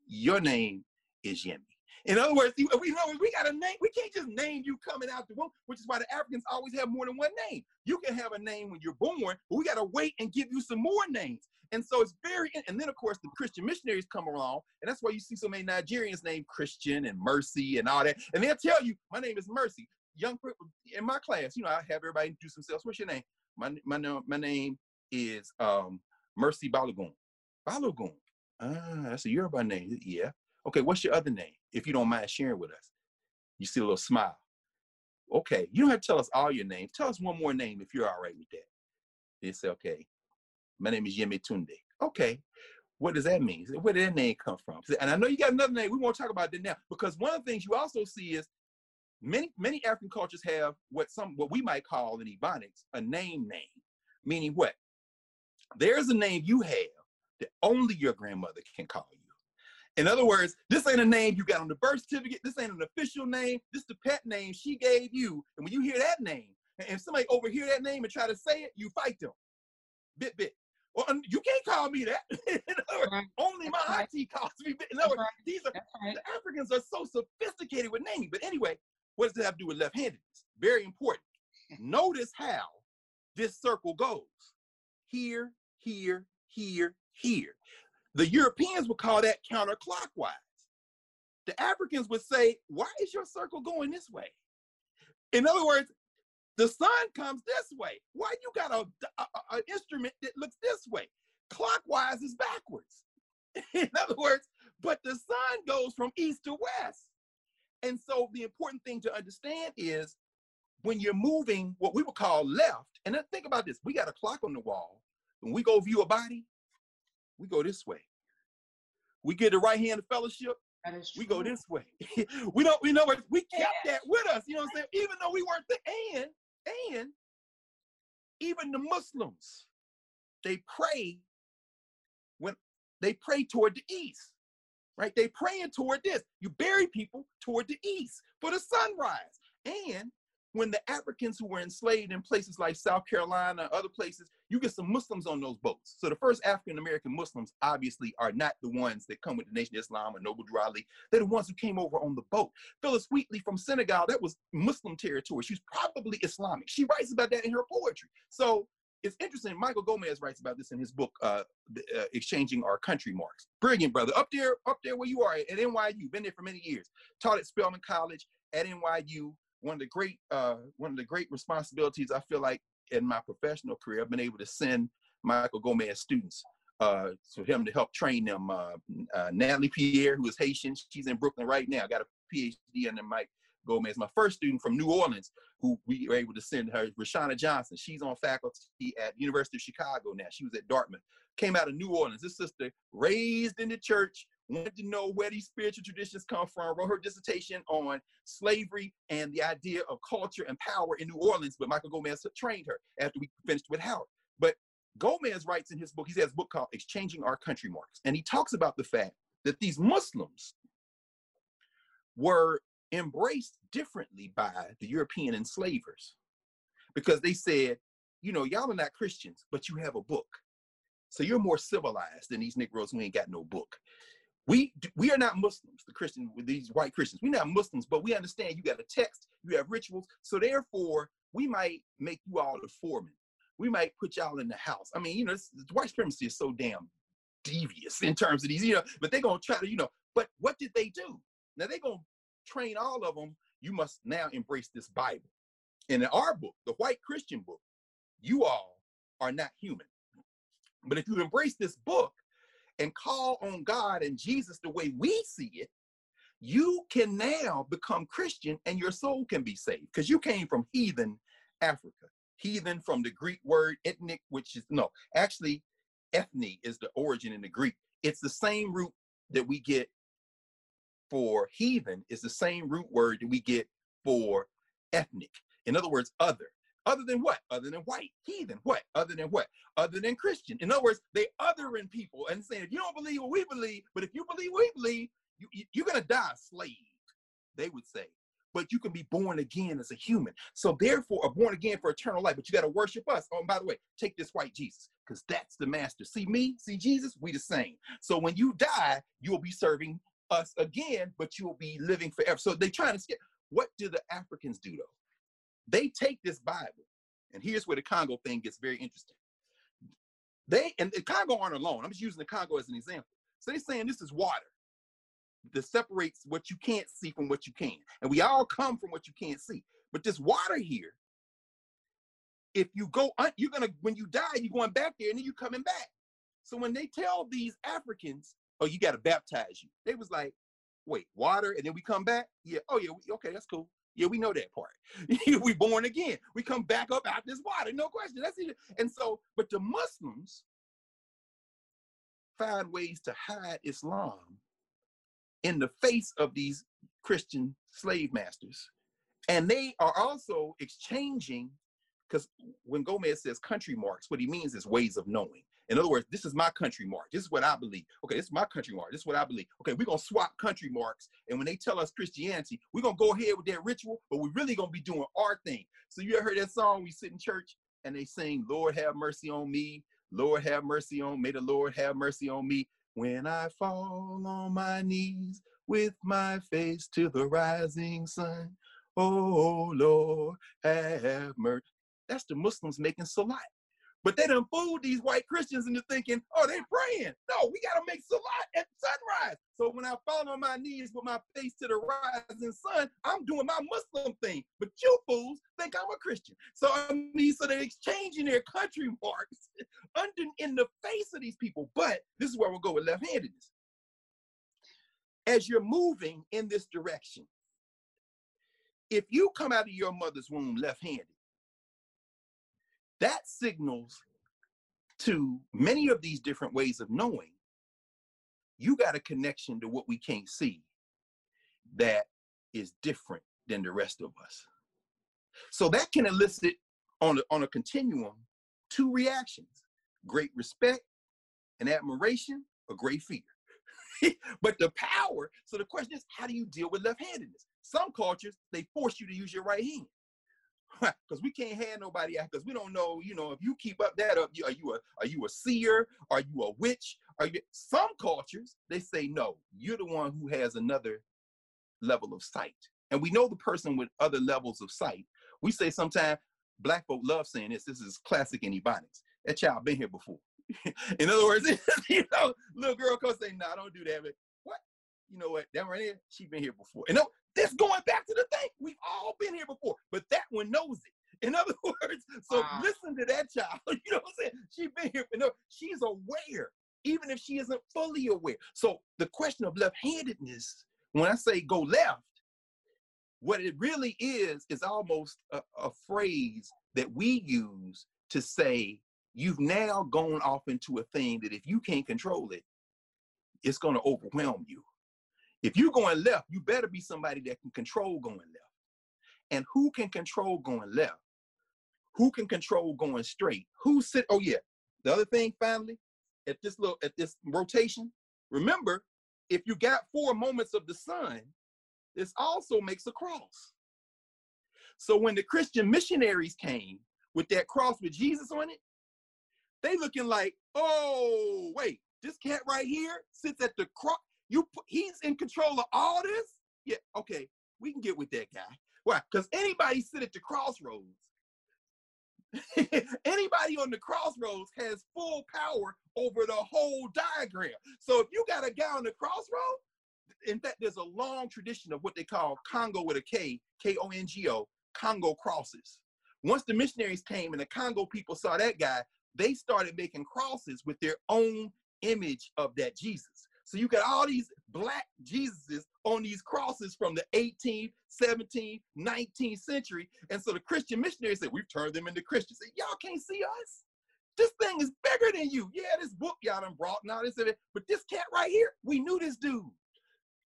Your name is Yemi. In other words, we we, we got a name. We can't just name you coming out the womb, which is why the Africans always have more than one name. You can have a name when you're born, but we got to wait and give you some more names. And so it's very. And then of course the Christian missionaries come along, and that's why you see so many Nigerians named Christian and Mercy and all that. And they'll tell you, my name is Mercy. Young people in my class, you know, I have everybody introduce themselves. What's your name? My, my, my name is um, Mercy Balogun. Balogun. Ah, that's a Yoruba name. Yeah. Okay, what's your other name, if you don't mind sharing with us? You see a little smile. Okay, you don't have to tell us all your names. Tell us one more name if you're all right with that. They say, okay, my name is Yemi Tunde. Okay, what does that mean? Where did that name come from? And I know you got another name. We won't talk about that now, because one of the things you also see is Many, many African cultures have what some what we might call in Ebonics a name name, meaning what? There's a name you have that only your grandmother can call you. In other words, this ain't a name you got on the birth certificate. This ain't an official name. This is the pet name she gave you. And when you hear that name, and if somebody overhear that name and try to say it, you fight them. Bit, bit. Well, you can't call me that. In other words, right. Only my right. auntie calls me bit. In other words, right. these are, right. the Africans are so sophisticated with naming. But anyway, what does it have to do with left-handedness? Very important. Notice how this circle goes. Here, here, here, here. The Europeans would call that counterclockwise. The Africans would say, why is your circle going this way? In other words, the sun comes this way. Why you got a, a, an instrument that looks this way? Clockwise is backwards. In other words, but the sun goes from east to west. And so the important thing to understand is when you're moving what we would call left, and then think about this, we got a clock on the wall. When we go view a body, we go this way. We get the right hand of fellowship, we go this way. we don't, we know, we kept that with us, you know what I'm saying? Even though we weren't the, and, and even the Muslims, they pray when they pray toward the east. Right? They praying toward this. You bury people toward the east for the sunrise. And when the Africans who were enslaved in places like South Carolina, other places, you get some Muslims on those boats. So the first African-American Muslims obviously are not the ones that come with the Nation of Islam or Noble Drew Ali. They're the ones who came over on the boat. Phyllis Wheatley from Senegal, that was Muslim territory. She's probably Islamic. She writes about that in her poetry. So it's interesting. Michael Gomez writes about this in his book, uh, the, uh, Exchanging Our Country Marks. Brilliant, brother. Up there, up there where you are at N Y U. Been there for many years. Taught at Spelman College at N Y U. One of the great, uh, one of the great responsibilities I feel like in my professional career, I've been able to send Michael Gomez students uh, to him to help train them. Uh, uh, Natalie Pierre, who is Haitian, she's in Brooklyn right now. Got a P H D under Mike Gomez. My first student from New Orleans, who we were able to send her, Rashana Johnson. She's on faculty at University of Chicago now. She was at Dartmouth. Came out of New Orleans. This sister, raised in the church, wanted to know where these spiritual traditions come from, wrote her dissertation on slavery and the idea of culture and power in New Orleans, but Michael Gomez trained her after we finished with Howard. But Gomez writes in his book, he has a book called Exchanging Our Country Marks, and he talks about the fact that these Muslims were embraced differently by the European enslavers because they said, you know, y'all are not Christians, but you have a book. So you're more civilized than these Negroes who ain't got no book. We, we are not Muslims, the Christian, these white Christians. We're not Muslims, but we understand you got a text, you have rituals. So therefore, we might make you all the foreman. We might put y'all in the house. I mean, you know, this, this white supremacy is so damn devious in terms of these, you know, but they're going to try to, you know, but what did they do? Now they're going to train all of them. You must now embrace this Bible. And in our book, the white Christian book, you all are not human. But if you embrace this book, and call on God and Jesus the way we see it, you can now become Christian and your soul can be saved. Because you came from heathen Africa. Heathen from the Greek word ethnic, which is, no, actually ethne is the origin in the Greek. It's the same root that we get for heathen, is the same root word that we get for ethnic. In other words, other. Other than what? Other than white. Heathen. What? Other than what? Other than Christian. In other words, they othering people and saying, if you don't believe what we believe, but if you believe what we believe, you, you, you're going to die a slave, they would say. But you can be born again as a human. So therefore, are born again for eternal life, but you got to worship us. Oh, and by the way, take this white Jesus, because that's the master. See me? See Jesus? We the same. So when you die, you'll be serving us again, but you'll be living forever. So they're trying to skip. What do the Africans do, though? They take this Bible, and here's where the Congo thing gets very interesting. They, and the Congo aren't alone. I'm just using the Congo as an example. So they're saying this is water that separates what you can't see from what you can. And we all come from what you can't see. But this water here, if you go, you're gonna, when you die, you're going back there and then you're coming back. So when they tell these Africans, oh, you got to baptize you, they was like, wait, water, and then we come back? Yeah, oh yeah, we, okay, that's cool. Yeah, we know that part. We born again. We come back up out this water, no question. That's it. And so, but the Muslims find ways to hide Islam in the face of these Christian slave masters. And they are also exchanging, because when Gomez says country marks, what he means is ways of knowing. In other words, this is my country mark. This is what I believe. Okay, this is my country mark. This is what I believe. Okay, we're going to swap country marks. And when they tell us Christianity, we're going to go ahead with that ritual, but we're really going to be doing our thing. So you ever heard that song? We sit in church and they sing, Lord have mercy on me. Lord have mercy on me. May the Lord have mercy on me. When I fall on my knees with my face to the rising sun. Oh, Lord have mercy. That's the Muslims making salat. But they done fooled these white Christians into thinking, oh, they praying. No, we got to make salat at sunrise. So when I fall on my knees with my face to the rising sun, I'm doing my Muslim thing. But you fools think I'm a Christian. So I mean, so they're exchanging their country marks under, in the face of these people. But this is where we'll go with left-handedness. As you're moving in this direction, if you come out of your mother's womb left-handed, that signals to many of these different ways of knowing, you got a connection to what we can't see that is different than the rest of us. So that can elicit on a, on a continuum two reactions, great respect and admiration or great fear. But the power, so the question is, how do you deal with left-handedness? Some cultures, they force you to use your right hand. because we can't have nobody out, because we don't know, you know, if you keep up that up, are you a are you a seer? Are you a witch? Are you some cultures, they say, no, you're the one who has another level of sight. And we know the person with other levels of sight. We say sometimes, Black folk love saying this, this is classic in Ebonics. That child been here before. In other words, you know, little girl comes saying, no, nah, don't do that. But what? You know what? That right here, she been here before. And no, that's going back to the thing. We've all been here before, but that one knows it. In other words, so wow. Listen to that child. You know what I'm saying? She's been here. No, she's aware, even if she isn't fully aware. So the question of left-handedness, when I say go left, what it really is, is almost a, a phrase that we use to say, you've now gone off into a thing that if you can't control it, it's going to overwhelm you. If you're going left, you better be somebody that can control going left. And who can control going left? Who can control going straight? Who sit? Oh, yeah. The other thing, finally, at this little, at this rotation, remember, if you got four moments of the sun, this also makes a cross. So when the Christian missionaries came with that cross with Jesus on it, they looking like, oh, wait, this cat right here sits at the cross. You, he's in control of all this? Yeah, okay, we can get with that guy. Why? Because anybody sit at the crossroads, anybody on the crossroads has full power over the whole diagram. So if you got a guy on the crossroads, in fact, there's a long tradition of what they call Congo with a K, K O N G O, Congo crosses. Once the missionaries came and the Congo people saw that guy, they started making crosses with their own image of that Jesus. So you got all these Black Jesuses on these crosses from the eighteenth, seventeenth, nineteenth century. And so the Christian missionaries said, we've turned them into Christians. Said, y'all can't see us. This thing is bigger than you. Yeah, this book y'all done brought and all this, but this cat right here, we knew this dude.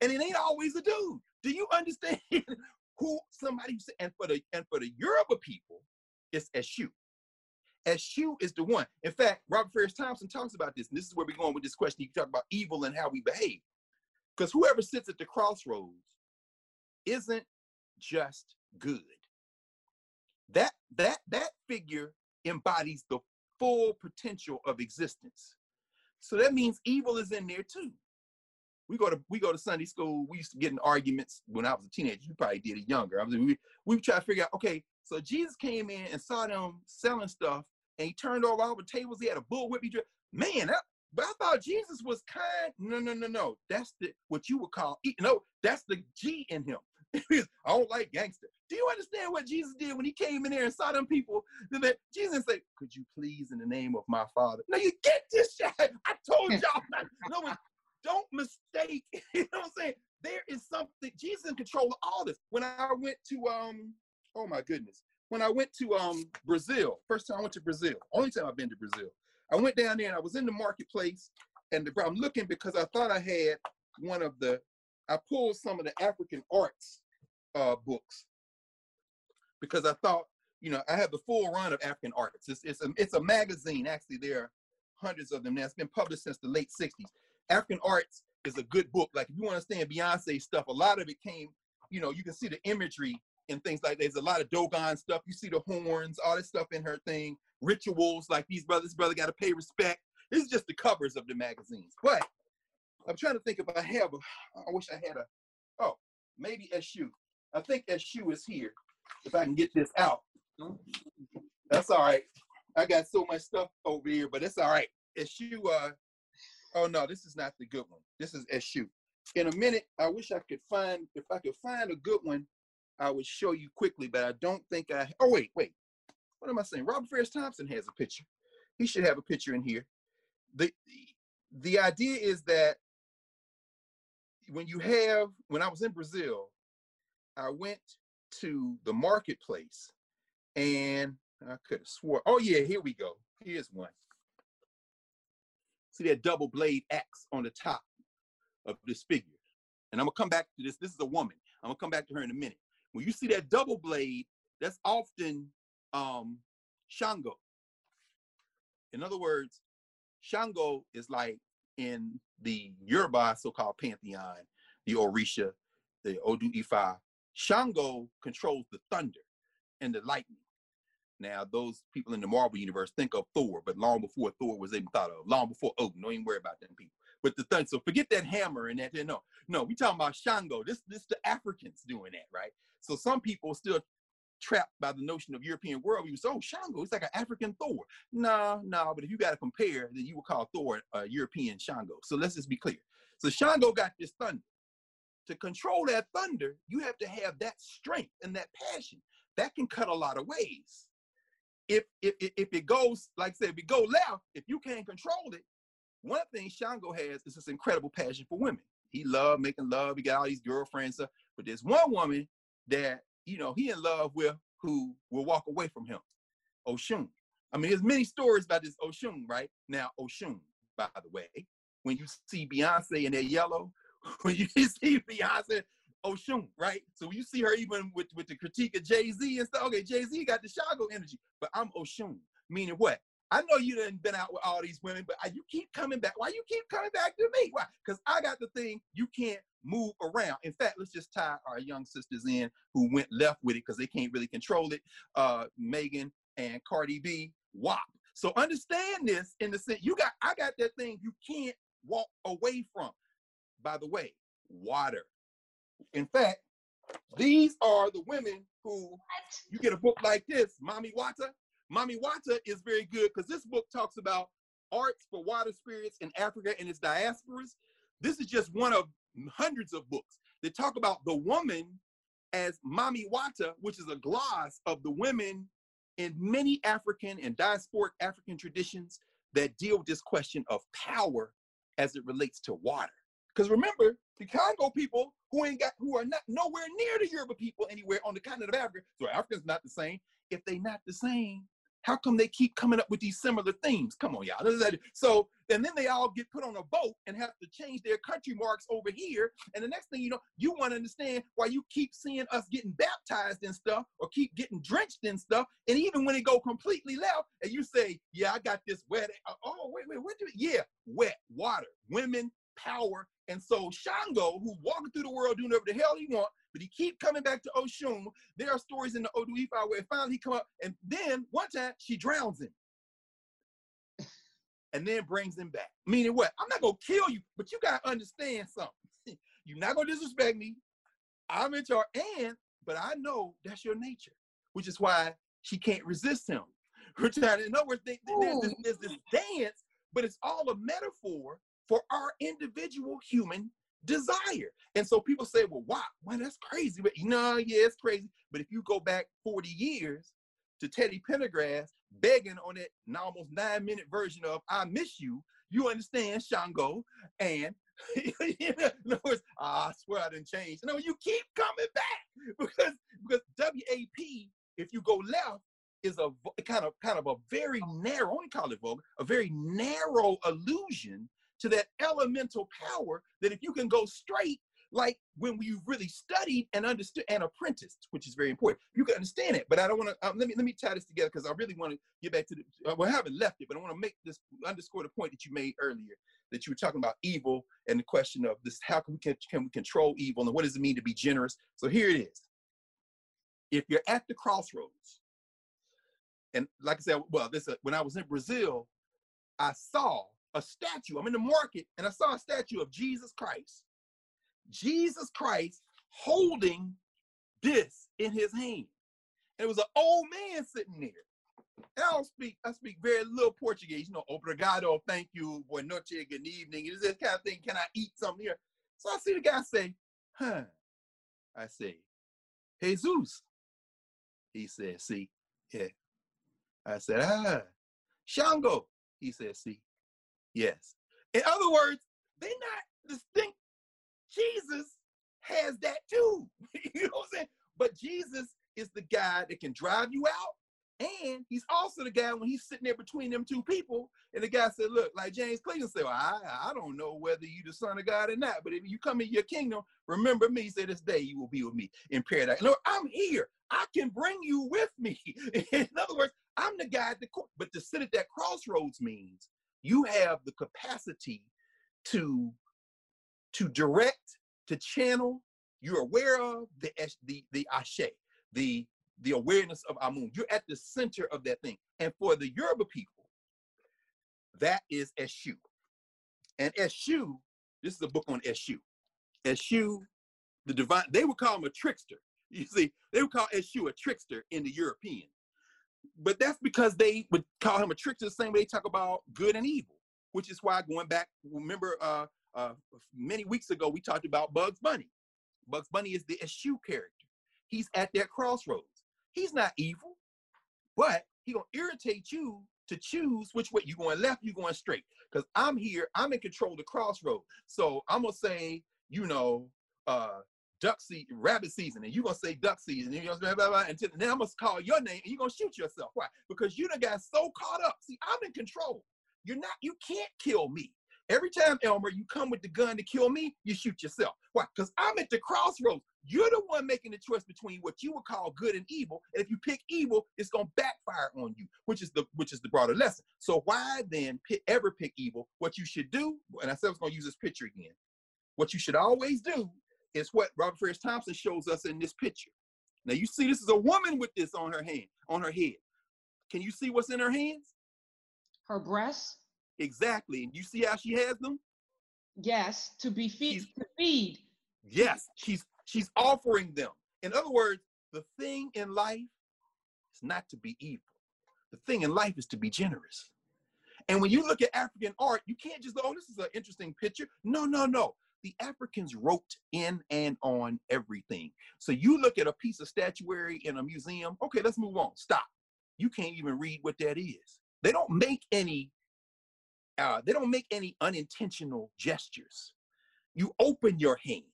And it ain't always a dude. Do you understand who somebody said? And for the and for the Yoruba people, it's Eshu. Eshu is the one. In fact, Robert Farris Thompson talks about this, and this is where we're going with this question. You talk about evil and how we behave. Because whoever sits at the crossroads isn't just good. That that that figure embodies the full potential of existence. So that means evil is in there too. We go to we go to Sunday school. We used to get in arguments when I was a teenager. You probably did it younger. I was we we try to figure out. Okay, so Jesus came in and saw them selling stuff, and he turned over all the tables. He had a bullwhip. He man, that, but I thought Jesus was kind. No, no, no, no. That's the what you would call. No, that's the G in him. I don't like gangster. Do you understand what Jesus did when he came in there and saw them people? Jesus said, "Could you please, in the name of my Father?" No, you get this shit. I told y'all. No one. Don't mistake, you know what I'm saying? There is something, Jesus is in control of all this. When I went to, um, oh my goodness, when I went to um, Brazil, first time I went to Brazil, only time I've been to Brazil, I went down there and I was in the marketplace and the, I'm looking because I thought I had one of the, I pulled some of the African Arts uh, books because I thought, you know, I have the full run of African Arts. It's, it's, a, it's a magazine, actually there are hundreds of them now. It's been published since the late sixties. African Arts is a good book. Like if you understand Beyonce stuff, a lot of it came, you know, you can see the imagery and things like that. There's a lot of Dogon stuff. You see the horns, all this stuff in her thing. Rituals, like these brothers, brother got to pay respect. This is just the covers of the magazines. But I'm trying to think if I have, a, I wish I had a, oh, maybe Eshu. I think Eshu is here. If I can get this out. That's all right. I got so much stuff over here, but it's all right. Eshu, uh, oh no, this is not the good one. This is Eshu. In a minute, I wish I could find, if I could find a good one, I would show you quickly, but I don't think I, oh wait, wait. What am I saying? Robert Farris Thompson has a picture. He should have a picture in here. The, the, the idea is that when you have, when I was in Brazil, I went to the marketplace and I could have swore, oh yeah, here we go. Here's one. See that double blade axe on the top of this figure. And I'm gonna come back to this. This is a woman. I'm gonna come back to her in a minute. When you see that double blade, that's often um, Shango. In other words, Shango is like in the Yoruba so-called pantheon, the Orisha, the Odu Ifa. Shango controls the thunder. and the lightning. Now, those people in the Marvel universe think of Thor, but long before Thor was even thought of, long before Odin, don't even worry about them people. But the thunder, so forget that hammer and that, no, no, we're talking about Shango. This, this the Africans doing that, right? So some people still trapped by the notion of European world. We was, oh, Shango, it's like an African Thor. No, no, but if you got to compare, then you would call Thor a uh, European Shango. So let's just be clear. So Shango got this thunder. To control that thunder, you have to have that strength and that passion. That can cut a lot of ways. If, if, if it goes, like I said, if it go left, if you can't control it, one thing Shango has is this incredible passion for women. He loved making love. He got all these girlfriends. But there's one woman that, you know, he in love with who will walk away from him, Osun. I mean, there's many stories about this Osun, right? Now, Osun, by the way, when you see Beyonce in that yellow, when you see Beyonce, Osun, right? So when you see her even with, with the critique of Jay-Z and stuff, okay, Jay-Z got the Shango energy, but I'm Osun, meaning what? I know you done been out with all these women, but you keep coming back. Why you keep coming back to me? Why? Because I got the thing you can't move around. In fact, let's just tie our young sisters in who went left with it because they can't really control it. Uh, Megan and Cardi B, W A P. So understand this in the sense you got, I got that thing you can't walk away from. By the way, water. In fact, these are the women who, you get a book like this, Mommy Wata. Mommy Wata is very good because this book talks about arts for water spirits in Africa and its diasporas. This is just one of hundreds of books that talk about the woman as Mommy Wata, which is a gloss of the women in many African and diasporic African traditions that deal with this question of power as it relates to water. Because remember, the Congo people who ain't got, who are not nowhere near the Yoruba people anywhere on the continent of Africa, so Africa's not the same. If they're not the same, how come they keep coming up with these similar themes? Come on, y'all. So, and then they all get put on a boat and have to change their country marks over here. And the next thing you know, you want to understand why you keep seeing us getting baptized in stuff or keep getting drenched in stuff. And even when it go completely left and you say, yeah, I got this wet. Oh, wait, wait, what do you, yeah, wet, water, women, power. And so Shango, who's walking through the world doing whatever the hell he wants, but he keep coming back to Osun. There are stories in the Odu Ifa where finally he come up, and then one time she drowns him. And then brings him back. Meaning what? I'm not gonna kill you, but you gotta understand something. You're not gonna disrespect me. I'm in charge, and, but I know that's your nature, which is why she can't resist him. We're trying to, in other words, they, there's, this, there's this dance, but it's all a metaphor for our individual human desire. And so people say, well, why? Why, that's crazy. But no, yeah, it's crazy. But if you go back forty years to Teddy Pendergrass begging on that almost nine minute version of I Miss You, you understand Shango and, in other words, I swear I didn't change. No, you keep coming back because, because W A P, if you go left, is a kind of, kind of a very narrow, I only call it vulgar, a very narrow allusion to that elemental power that if you can go straight, like when we've really studied and understood and apprenticed, which is very important, you can understand it. But I don't want to, um, let me let me tie this together because I really want to get back to the, uh, well, I haven't left it, but I want to make this, underscore the point that you made earlier, that you were talking about evil and the question of this, how can we, can, can we control evil and what does it mean to be generous? So here it is. If you're at the crossroads, and like I said, well, this uh, when I was in Brazil, I saw a statue. I'm in the market and I saw a statue of Jesus Christ. Jesus Christ holding this in his hand. And it was an old man sitting there. And I don't speak, I speak very little Portuguese. You know, obrigado, thank you, boa noite, good evening. It's this kind of thing. Can I eat something here? So I see the guy say, huh. I say, Jesus. He said, see, yeah. I said, ah, Shango. He said, see. Yes. In other words, they're not distinct. Jesus has that too. You know what I'm saying? But Jesus is the guy that can drive you out. And he's also the guy when he's sitting there between them two people. And the guy said, look, like James Clayton said, well, I, I don't know whether you're the son of God or not. But if you come in your kingdom, remember me. He said, this day you will be with me in paradise. Lord, I'm here. I can bring you with me. In other words, I'm the guy at the court. But to sit at that crossroads means you have the capacity to, to direct, to channel. You're aware of the the the Ashe, the the awareness of Amun. You're at the center of that thing. And for the Yoruba people, that is Eshu. And Eshu, this is a book on Eshu. Eshu, the divine, they would call him a trickster. You see, they would call Eshu a trickster in the European. But that's because they would call him a trickster the same way they talk about good and evil, which is why going back, remember uh, uh, many weeks ago, we talked about Bugs Bunny. Bugs Bunny is the Eshu character. He's at that crossroads. He's not evil, but he's going to irritate you to choose which way you're going left, you're going straight. Because I'm here, I'm in control of the crossroad. So I'm going to say, you know, uh, duck season, rabbit season, and you're going to say duck season, and you're going to say blah, blah, blah, and then I'm going to call your name, and you're going to shoot yourself. Why? Because you done got so caught up. See, I'm in control. You're not, you can't kill me. Every time, Elmer, you come with the gun to kill me, you shoot yourself. Why? Because I'm at the crossroads. You're the one making the choice between what you would call good and evil. And if you pick evil, it's going to backfire on you, which is the which is the broader lesson. So why then pick, ever pick evil? What you should do, and I said I was going to use this picture again. What you should always do is what Robert Farris Thompson shows us in this picture. Now, you see this is a woman with this on her hand, on her head. Can you see what's in her hands? Her breasts. Exactly. And you see how she has them? Yes, to be feed. To feed. Yes, she's she's offering them. In other words, the thing in life is not to be evil. The thing in life is to be generous. And when you look at African art, you can't just, oh, this is an interesting picture. No, no, no. The Africans wrote in and on everything. So you look at a piece of statuary in a museum. Okay, let's move on. Stop. You can't even read what that is. They don't make any Uh, they don't make any unintentional gestures. You open your hand.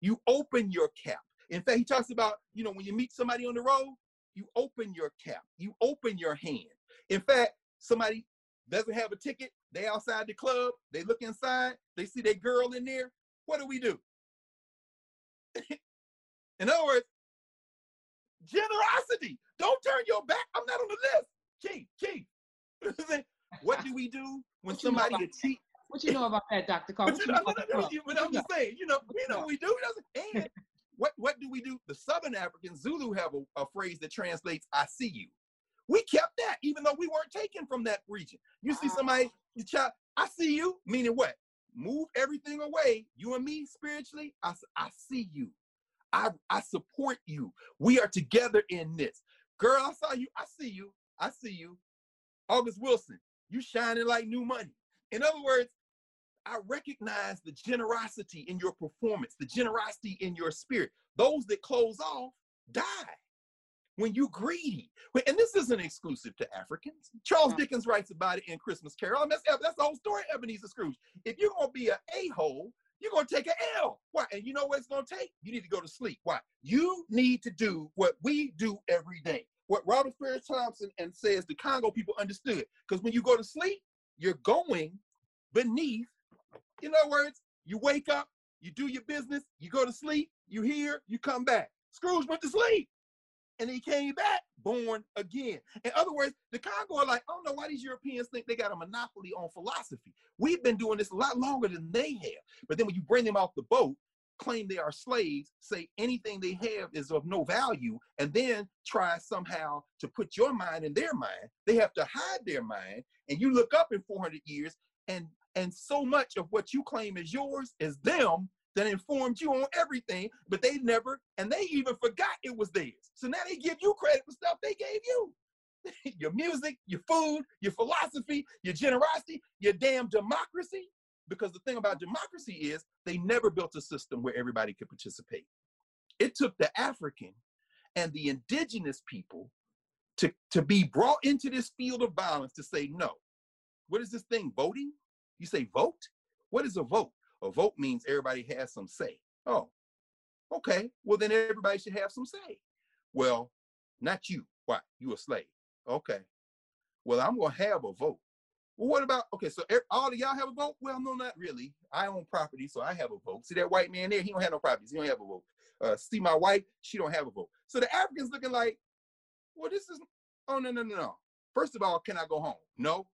You open your cap. In fact, he talks about, you know, when you meet somebody on the road, you open your cap. You open your hand. In fact, somebody doesn't have a ticket. They outside the club. They look inside. They see their girl in there. What do we do? In other words, generosity. Don't turn your back. I'm not on the list. Chief, chief. What do we do when somebody cheats? What you know about that, Doctor Carr? But you know, what no, no, no, no, I'm just saying, you know, you know, we do. And what what do we do? The Southern Africans, Zulu, have a, a phrase that translates, "I see you." We kept that, even though we weren't taken from that region. You see somebody, the child, "I see you," meaning what? Move everything away. You and me spiritually, I, I see you. I I support you. We are together in this. Girl, I saw you. I see you. I see you. August Wilson. You shining like new money. In other words, I recognize the generosity in your performance, the generosity in your spirit. Those that close off die when you're greedy. And this isn't exclusive to Africans. Charles yeah. Dickens writes about it in Christmas Carol. And that's, that's the whole story of Ebenezer Scrooge. If you're going to be an a-hole, you're going to take an L. Why? And you know what it's going to take? You need to go to sleep. Why? You need to do what we do every day. What Robert Farris Thompson and says the Congo people understood. Because when you go to sleep, you're going beneath. In other words, you wake up, you do your business, you go to sleep, you hear, you come back. Scrooge went to sleep. And he came back, born again. In other words, the Congo are like, I don't know why these Europeans think they got a monopoly on philosophy. We've been doing this a lot longer than they have. But then when you bring them off the boat, claim they are slaves, say anything they have is of no value, and then try somehow to put your mind in their mind. They have to hide their mind, and you look up in four hundred years, and, and so much of what you claim is yours is them that informed you on everything, but they never, and they even forgot it was theirs. So now they give you credit for stuff they gave you. Your music, your food, your philosophy, your generosity, your damn democracy. Because the thing about democracy is they never built a system where everybody could participate. It took the African and the indigenous people to, to be brought into this field of violence to say, no, what is this thing, voting? You say vote? What is a vote? A vote means everybody has some say. Oh, okay. Well, then everybody should have some say. Well, not you. Why? You a slave. Okay. Well, I'm going to have a vote. Well, what about, okay, so all of y'all have a vote? Well, no, not really. I own property, so I have a vote. See that white man there? He don't have no properties. He don't have a vote. Uh, see my wife? She don't have a vote. So the Africans looking like, well, this is, oh, no, no, no, no. First of all, can I go home? No.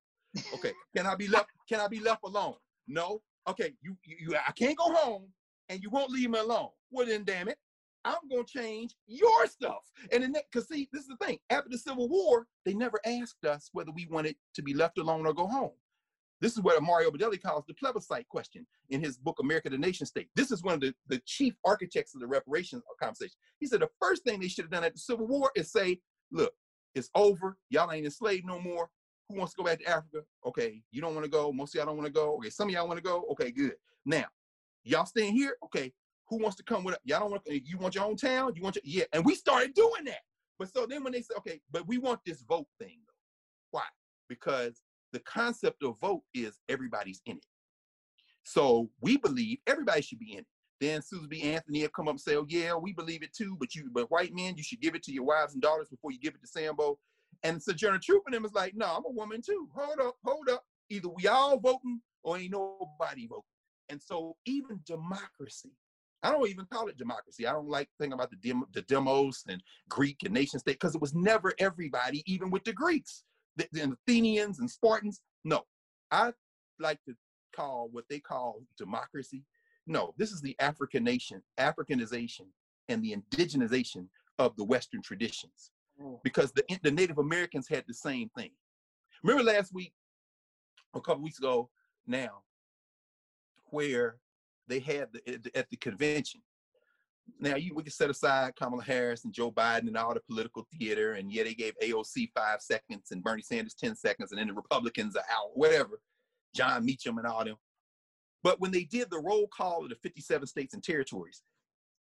Okay. Can I be left, can I be left alone? No. Okay, you, you, you, I can't go home, and you won't leave me alone. Well, then, damn it. I'm going to change your stuff. And then, because see, this is the thing. After the Civil War, they never asked us whether we wanted to be left alone or go home. This is what Mario Bedelli calls the plebiscite question in his book, America the Nation State. This is one of the, the chief architects of the reparations conversation. He said the first thing they should have done at the Civil War is say, look, it's over. Y'all ain't enslaved no more. Who wants to go back to Africa? Okay, you don't want to go. Most of y'all don't want to go. Okay, some of y'all want to go. Okay, good. Now, y'all staying here? Okay, who wants to come with us? Y'all don't want to, you want your own town? You want your, yeah. And we started doing that. But so then when they said, okay, but we want this vote thing though. Why? Because the concept of vote is everybody's in it. So we believe everybody should be in it. Then Susan B. Anthony would come up and say, oh yeah, we believe it too, but you, but white men, you should give it to your wives and daughters before you give it to Sambo. And Sojourner Truth and them is like, no, I'm a woman too. Hold up, hold up. Either we all voting or ain't nobody voting. And so even democracy, I don't even call it democracy. I don't like thinking about the, dem the demos and Greek and nation state, because it was never everybody, even with the Greeks. The, the Athenians and Spartans, no. I like to call what they call democracy. No, this is the Africanation, Africanization, and the indigenization of the Western traditions. Oh. Because the, the Native Americans had the same thing. Remember last week, a couple weeks ago now, where they had the, at the convention. Now, you, we can set aside Kamala Harris and Joe Biden and all the political theater, and yeah, they gave A O C five seconds and Bernie Sanders ten seconds, and then the Republicans are out, whatever, John Meacham and all them. But when they did the roll call of the fifty-seven states and territories,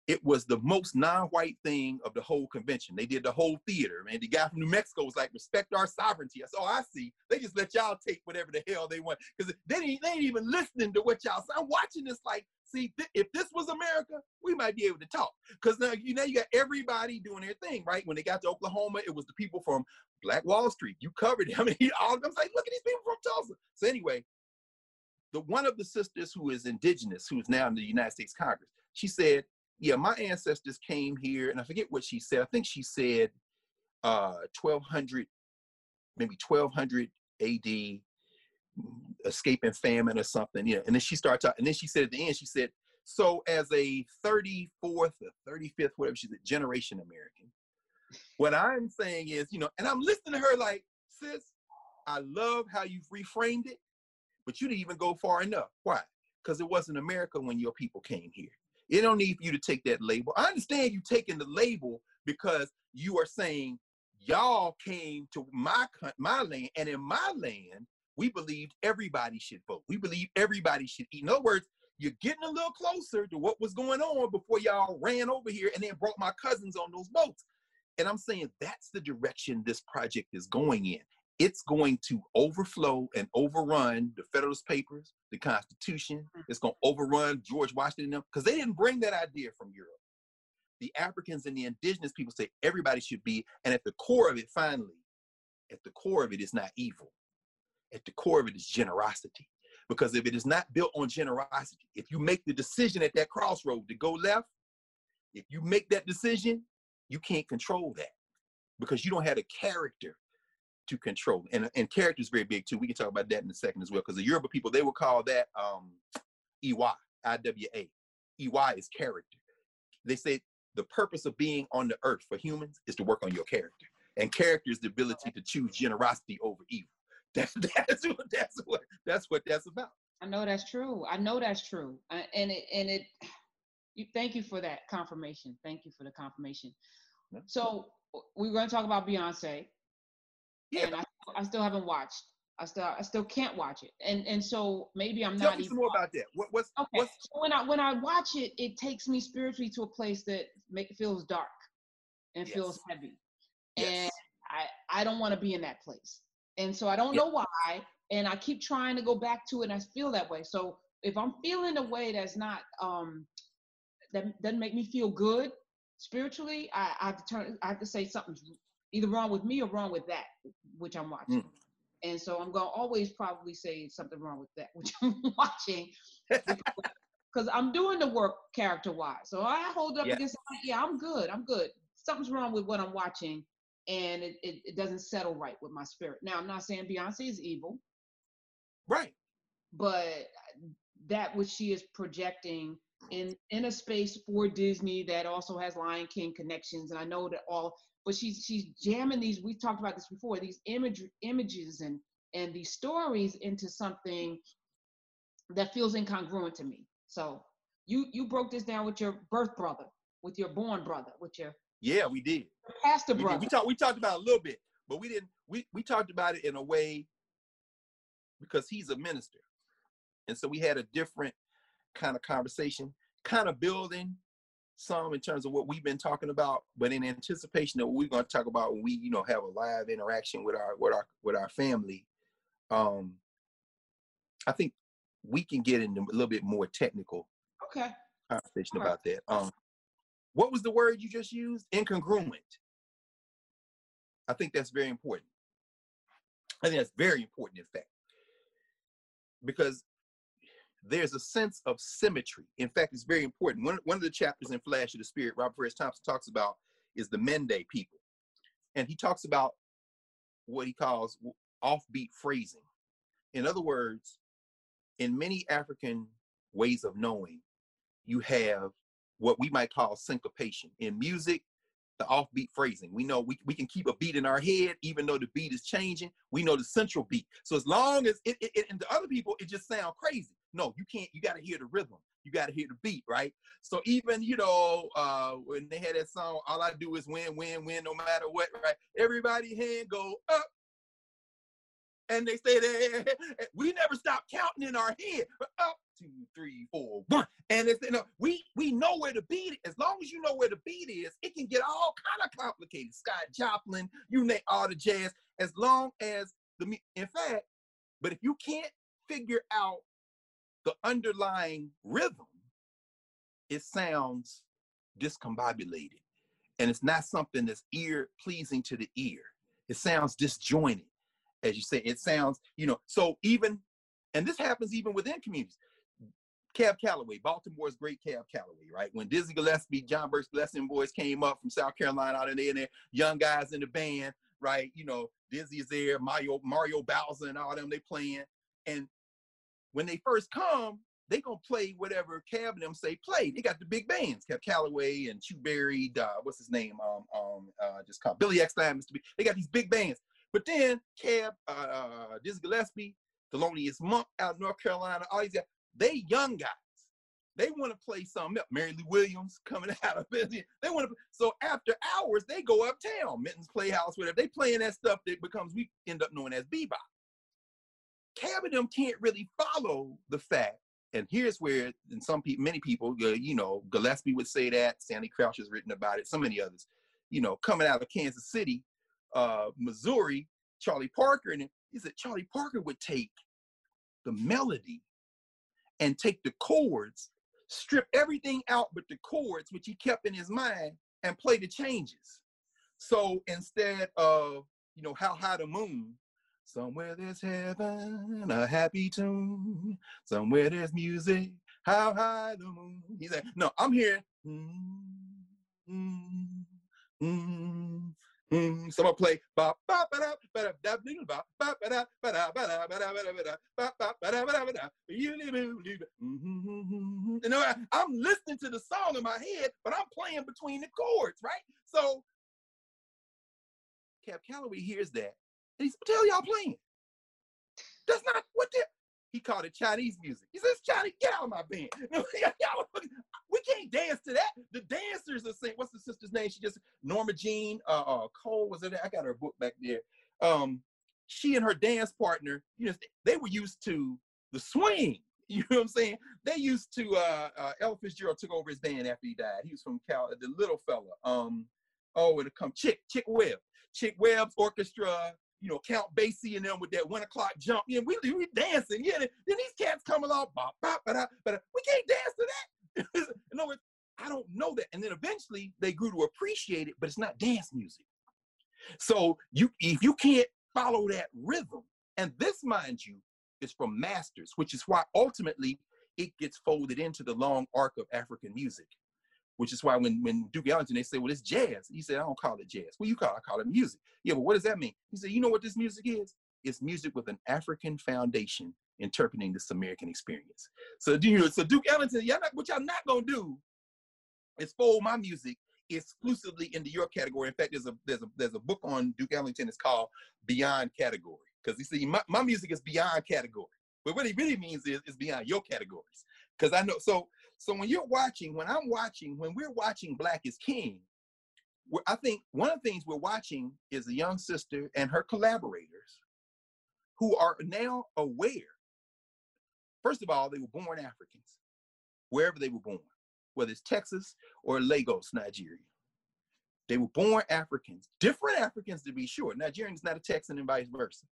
it was the most non-white thing of the whole convention. They did the whole theater, man. The guy from New Mexico was like, respect our sovereignty. I said, oh, I see. They just let y'all take whatever the hell they want. Because they ain't, they ain't even listening to what y'all say. I'm watching this like, see, th if this was America, we might be able to talk. Because now you, now you got everybody doing their thing, right? When they got to Oklahoma, it was the people from Black Wall Street. You covered it. I mean, all of them like, look at these people from Tulsa. So anyway, the one of the sisters who is indigenous, who is now in the United States Congress, she said, yeah, my ancestors came here, and I forget what she said. I think she said uh, twelve hundred, maybe twelve hundred A D, escaping famine or something. Yeah, and then she started talking, and then she said at the end, she said, so as a thirty-fourth or thirty-fifth, whatever, she's a generation American. What I'm saying is, you know, and I'm listening to her like, sis, I love how you've reframed it, but you didn't even go far enough. Why? Because it wasn't America when your people came here. It don't need for you to take that label. I understand you taking the label because you are saying y'all came to my, my land, and in my land, we believed everybody should vote. We believe everybody should eat. In other words, you're getting a little closer to what was going on before y'all ran over here and then brought my cousins on those boats. And I'm saying that's the direction this project is going in. It's going to overflow and overrun the Federalist Papers, the Constitution. It's going to overrun George Washington and them, because they didn't bring that idea from Europe. The Africans and the indigenous people say everybody should be, and at the core of it, finally, at the core of it is not evil. At the core of it is generosity. Because if it is not built on generosity, if you make the decision at that crossroad to go left, if you make that decision, you can't control that because you don't have the character to control. And, and character is very big too. We can talk about that in a second as well, because the Yoruba people, they would call that um, Iwa, I W A. Iwa is character. They say the purpose of being on the earth for humans is to work on your character. And character is the ability to choose generosity over evil. That's, that's, what, that's, what, that's what that's about. I know that's true. I know that's true. I, and it, and it you, thank you for that confirmation. Thank you for the confirmation. Yeah. So we we're going to talk about Beyonce. Yeah. And I, I still haven't watched. I still, I still can't watch it. And and so maybe I'm Tell not Tell me even some more about that. What, what's, okay. what's so when I when I watch it, it takes me spiritually to a place that make, feels dark and yes. feels heavy. Yes. And I, I don't want to be in that place. And so I don't know why, and I keep trying to go back to it, and I feel that way. So if I'm feeling a way that's not, um, that doesn't make me feel good spiritually, I, I have to turn, I have to say something's either wrong with me or wrong with that, which I'm watching. Mm. And so I'm going to always probably say something wrong with that, which I'm watching, because I'm doing the work character-wise. So I hold up yeah. against, yeah, I'm good, I'm good. Something's wrong with what I'm watching. And it, it, it doesn't settle right with my spirit. Now, I'm not saying Beyonce is evil. Right. But that which she is projecting in, in a space for Disney that also has Lion King connections. And I know that all, but she's, she's jamming these, we've talked about this before, these image, images and, and these stories into something that feels incongruent to me. So you, you broke this down with your birth brother, with your born brother, with your. Yeah, we did. Your pastor brother. We, we talked, we talked about it a little bit, but we didn't, we, we talked about it in a way because he's a minister. And so we had a different kind of conversation, kind of building some in terms of what we've been talking about, but in anticipation of what we're going to talk about when we, you know, have a live interaction with our with our with our family. Um, I think we can get into a little bit more technical okay. conversation right. about that. Um, what was the word you just used? Incongruent. I think that's very important. I think that's very important, in fact, because there's a sense of symmetry. In fact, it's very important. One, one of the chapters in Flash of the Spirit, Robert Farris Thompson talks about is the Mende people. And he talks about what he calls offbeat phrasing. In other words, in many African ways of knowing, you have what we might call syncopation. In music, the offbeat phrasing. We know we, we can keep a beat in our head, even though the beat is changing. We know the central beat. So as long as it, it, it and the other people, it just sounds crazy. No, you can't, you got to hear the rhythm. You got to hear the beat, right? So even, you know, uh, when they had that song, all I do is win, win, win, no matter what, right? Everybody hand go up. And they stay there. We never stop counting in our head. Up, two, three, four, one. And it's, you know, we, we know where the beat is. As long as you know where the beat is, it can get all kind of complicated. Scott Joplin, you name all the jazz. As long as the, in fact, but if you can't figure out the underlying rhythm, it sounds discombobulated. And it's not something that's ear pleasing to the ear. It sounds disjointed, as you say. It sounds, you know, so even, and this happens even within communities. Cab Calloway, Baltimore's great Cab Calloway, right? When Dizzy Gillespie, John Burke's Blessing Boys came up from South Carolina, out in there, and there, young guys in the band, right? You know, Dizzy is there, Mario, Mario Bowser and all them, they playing. And when they first come, they gonna play whatever Cab and them say play. They got the big bands, Cab Calloway and Chew Berry, uh, what's his name? Um, um, uh, just called Billy Eckstine, Mister B. They got these big bands. But then Cab, uh, uh, Dizzy Gillespie, Thelonious Monk out of North Carolina, all these guys, they young guys. They wanna play something else. Mary Lou Williams coming out of Philly. They wanna, so after hours, they go uptown, Minton's Playhouse, whatever. They playing that stuff that becomes, we end up knowing as bebop. Cab and them can't really follow the fact, and here's where, and some people, many people, you know, Gillespie would say that, Sandy Crouch has written about it, so many others, you know, coming out of Kansas City, uh, Missouri, Charlie Parker, and he said Charlie Parker would take the melody and take the chords, strip everything out but the chords, which he kept in his mind, and play the changes. So instead of, you know, How High the Moon, somewhere there's heaven, a happy tune. Somewhere there's music, how high the moon. He's like, no, I'm here. Mm, mm, mm, mm. Someone play. You know, I'm listening to the song in my head, but I'm playing between the chords, right? So Cab Calloway hears that. And he said, what the hell y'all playing? That's not, what the, he called it Chinese music. He said, it's Chinese, get out of my band. We can't dance to that. The dancers are saying, what's the sister's name? She just, Norma Jean uh, uh, Cole, was it? I got her book back there. Um, she and her dance partner, you know, they were used to the swing. You know what I'm saying? They used to, uh, uh, Ella Fitzgerald took over his band after he died. He was from Cal, the little fella. Um, oh, it'll come, Chick, Chick Webb. Chick Webb's orchestra, you know, Count Basie and them with that one o'clock jump. Yeah, we, we dancing. Yeah, then these cats come along, bop, bop, bop, bop. We can't dance to that. In other words, I don't know that. And then eventually they grew to appreciate it, but it's not dance music. So you, if you can't follow that rhythm, and this, mind you, is from masters, which is why ultimately it gets folded into the long arc of African music, which is why when, when Duke Ellington, they say, well, it's jazz. He said, I don't call it jazz. Well, you call it, I call it music. Yeah, but what does that mean? He said, you know what this music is? It's music with an African foundation interpreting this American experience. So, you know, so Duke Ellington, y'all not, what y'all not gonna do is fold my music exclusively into your category. In fact, there's a there's a there's a book on Duke Ellington. It's called Beyond Category, because you see, my, my music is beyond category. But what it really means is it's beyond your categories. Because I know, so so when you're watching, when I'm watching, when we're watching Black is King, we're, I think one of the things we're watching is a young sister and her collaborators who are now aware. First of all, they were born Africans, wherever they were born, whether it's Texas or Lagos, Nigeria. They were born Africans, different Africans to be sure. Nigerian is not a Texan and vice versa.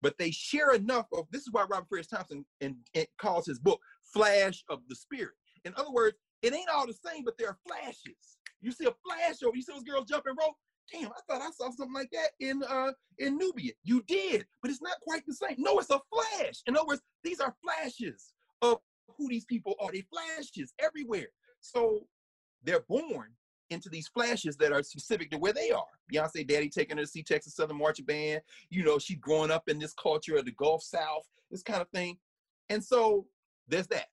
But they share enough of, this is why Robert Farris Thompson and, and calls his book Flash of the Spirit. In other words, it ain't all the same, but there are flashes. You see a flash over, you see those girls jumping rope? Damn, I thought I saw something like that in uh, in Nubia. You did, but it's not quite the same. No, it's a flash. In other words, these are flashes of who these people are. They flashes everywhere. So they're born into these flashes that are specific to where they are. Beyonce daddy taking her to see Texas Southern Marching Band. You know, she's growing up in this culture of the Gulf South, this kind of thing. And so there's that.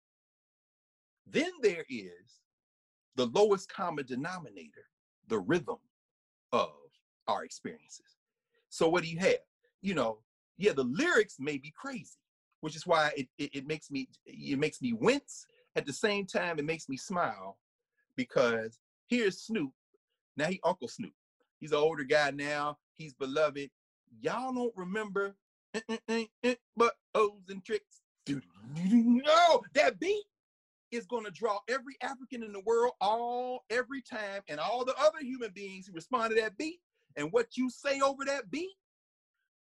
Then there is the lowest common denominator, the rhythm of our experiences. So what do you have? You know, yeah, the lyrics may be crazy, which is why it, it, it makes me, it makes me wince. At the same time, it makes me smile, because here's Snoop. Now he Uncle Snoop. He's an older guy now. He's beloved. Y'all don't remember but O's and tricks. No, that beat is going to draw every African in the world all every time, and all the other human beings who respond to that beat. And what you say over that beat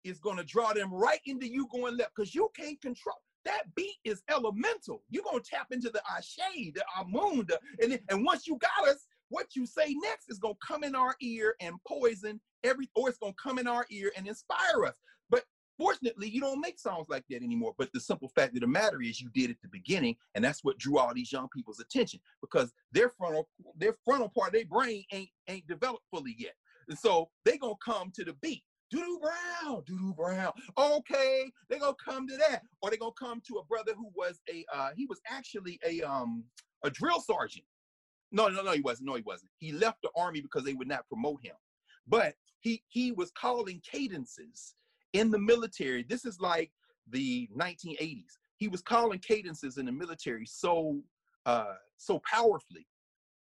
is going to draw them right into you going left, because you can't control. That beat is elemental. You're going to tap into the Ashe, the Amun, the, and, then, and once you got us, what you say next is going to come in our ear and poison every, or it's going to come in our ear and inspire us. But fortunately, you don't make songs like that anymore. But the simple fact of the matter is you did at the beginning, and that's what drew all these young people's attention, because their frontal, their frontal part of their brain ain't, ain't developed fully yet. And so they're going to come to the beat. Doo-doo Brown, Doo-doo Brown. Okay, they're going to come to that. Or they're going to come to a brother who was a, uh, he was actually a, um, a drill sergeant. No, no, no, he wasn't. No, he wasn't. He left the army because they would not promote him. But he he was calling cadences in the military. This is like the nineteen eighties. He was calling cadences in the military so uh, so powerfully,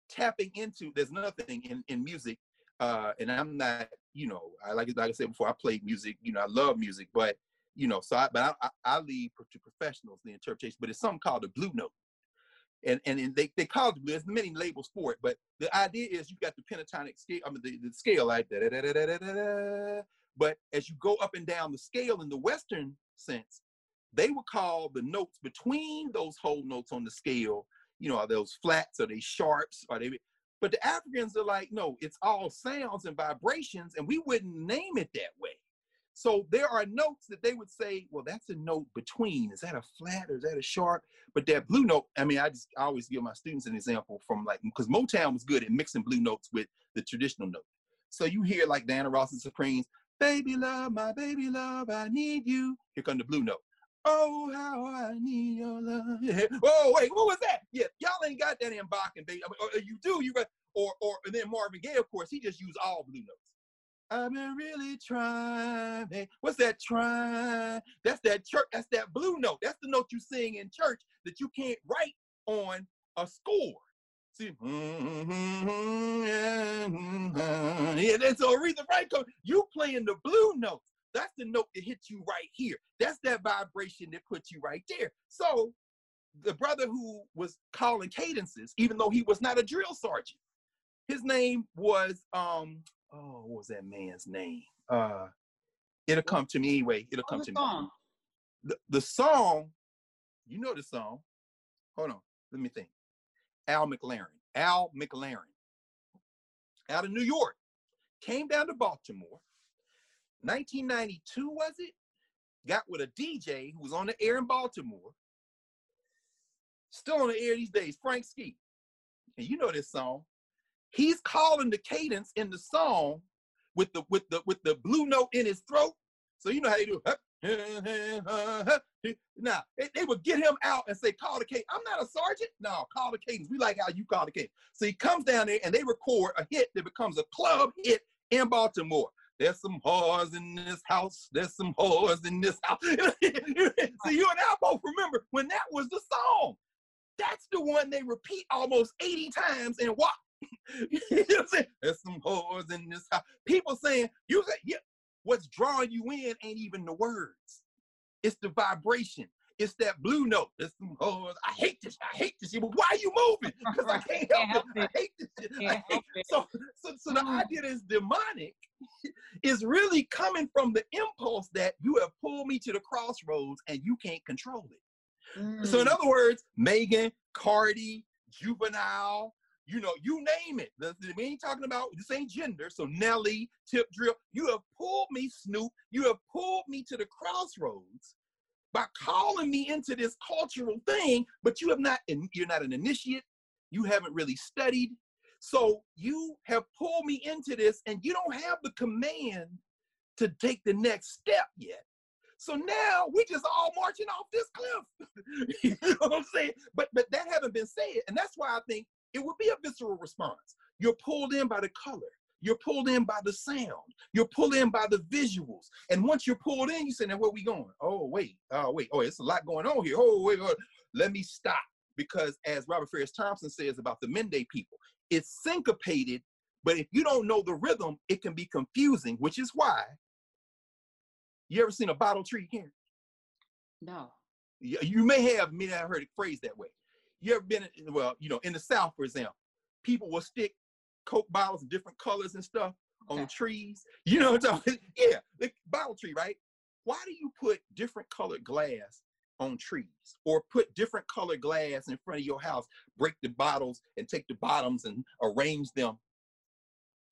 tapping into, there's another thing in, in music. Uh, and I'm not, you know, I like, like I said before, I played music, you know, I love music, but, you know, so I, but I, I, I leave to professionals the interpretation, but it's something called the blue note. And, and and they they call it, there's many labels for it, but the idea is you got the pentatonic scale, I mean the, the scale like da, da, da, da, da, da, da. But as you go up and down the scale in the Western sense, they would call the notes between those whole notes on the scale, you know, are those flats, are they sharps, are they? But the Africans are like, no, it's all sounds and vibrations, and we wouldn't name it that way. So there are notes that they would say, well, that's a note between. Is that a flat or is that a sharp? But that blue note, I mean, I just I always give my students an example from like, because Motown was good at mixing blue notes with the traditional note. So you hear like Diana Ross and Supremes, baby love, my baby love, I need you. Here comes the blue note. Oh, how I need your love. Yeah. Oh, wait, what was that? Yeah, y'all ain't got that in Bach and baby. I mean, or you do, you got, or, or and then Marvin Gaye, of course, he just used all blue notes. I've been really trying. Hey, what's that trying? That's that church. That's that blue note. That's the note you sing in church that you can't write on a score. See, yeah, that's a reason, right? You playing the blue notes. That's the note that hits you right here. That's that vibration that puts you right there. So the brother who was calling cadences, even though he was not a drill sergeant, his name was um. Oh, what was that man's name? Uh, it'll come to me anyway. It'll come to me. The, the song, you know the song. Hold on, let me think. Al McLaren, Al McLaren, out of New York, came down to Baltimore, nineteen ninety-two was it? Got with a D J who was on the air in Baltimore, still on the air these days, Frank Ski. And you know this song. He's calling the cadence in the song with the with the with the blue note in his throat. So you know how they do. Now, they would get him out and say, call the cadence. I'm not a sergeant. No, call the cadence. We like how you call the cadence. So he comes down there and they record a hit that becomes a club hit in Baltimore. There's some whores in this house. There's some whores in this house. So you and I both remember when that was the song. That's the one they repeat almost eighty times in WAP. You know what I'm saying? There's some whores in this house. People saying, you say, yeah, what's drawing you in ain't even the words. It's the vibration. It's that blue note. There's some whores. I hate this. I hate this shit. But why are you moving? Because I can't help it. I hate this shit. I hate it. So, so, so the idea that is demonic is really coming from the impulse that you have pulled me to the crossroads and you can't control it. Mm. So in other words, Megan, Cardi, Juvenile, you know, you name it. We ain't talking about, this ain't gender. So Nelly, Tip Drill, you have pulled me, Snoop, you have pulled me to the crossroads by calling me into this cultural thing, but you have not, you're not an initiate. You haven't really studied. So you have pulled me into this and you don't have the command to take the next step yet. So now we just all marching off this cliff. You know what I'm saying? But but that haven't been said. And that's why I think it would be a visceral response. You're pulled in by the color. You're pulled in by the sound. You're pulled in by the visuals. And once you're pulled in, you say, now where we going? Oh, wait. Oh, wait. Oh, it's a lot going on here. Oh, wait, wait. Let me stop. Because as Robert Farris Thompson says about the Mende people, it's syncopated, but if you don't know the rhythm, it can be confusing, which is why. You ever seen a bottle tree, Karen? No. You, you may have, maybe I heard it phrased that way. You ever been, well, you know, in the South, for example, people will stick Coke bottles in different colors and stuff okay. on trees. You know what I'm talking about? Yeah, the bottle tree, right? Why do you put different colored glass on trees or put different colored glass in front of your house, break the bottles and take the bottoms and arrange them?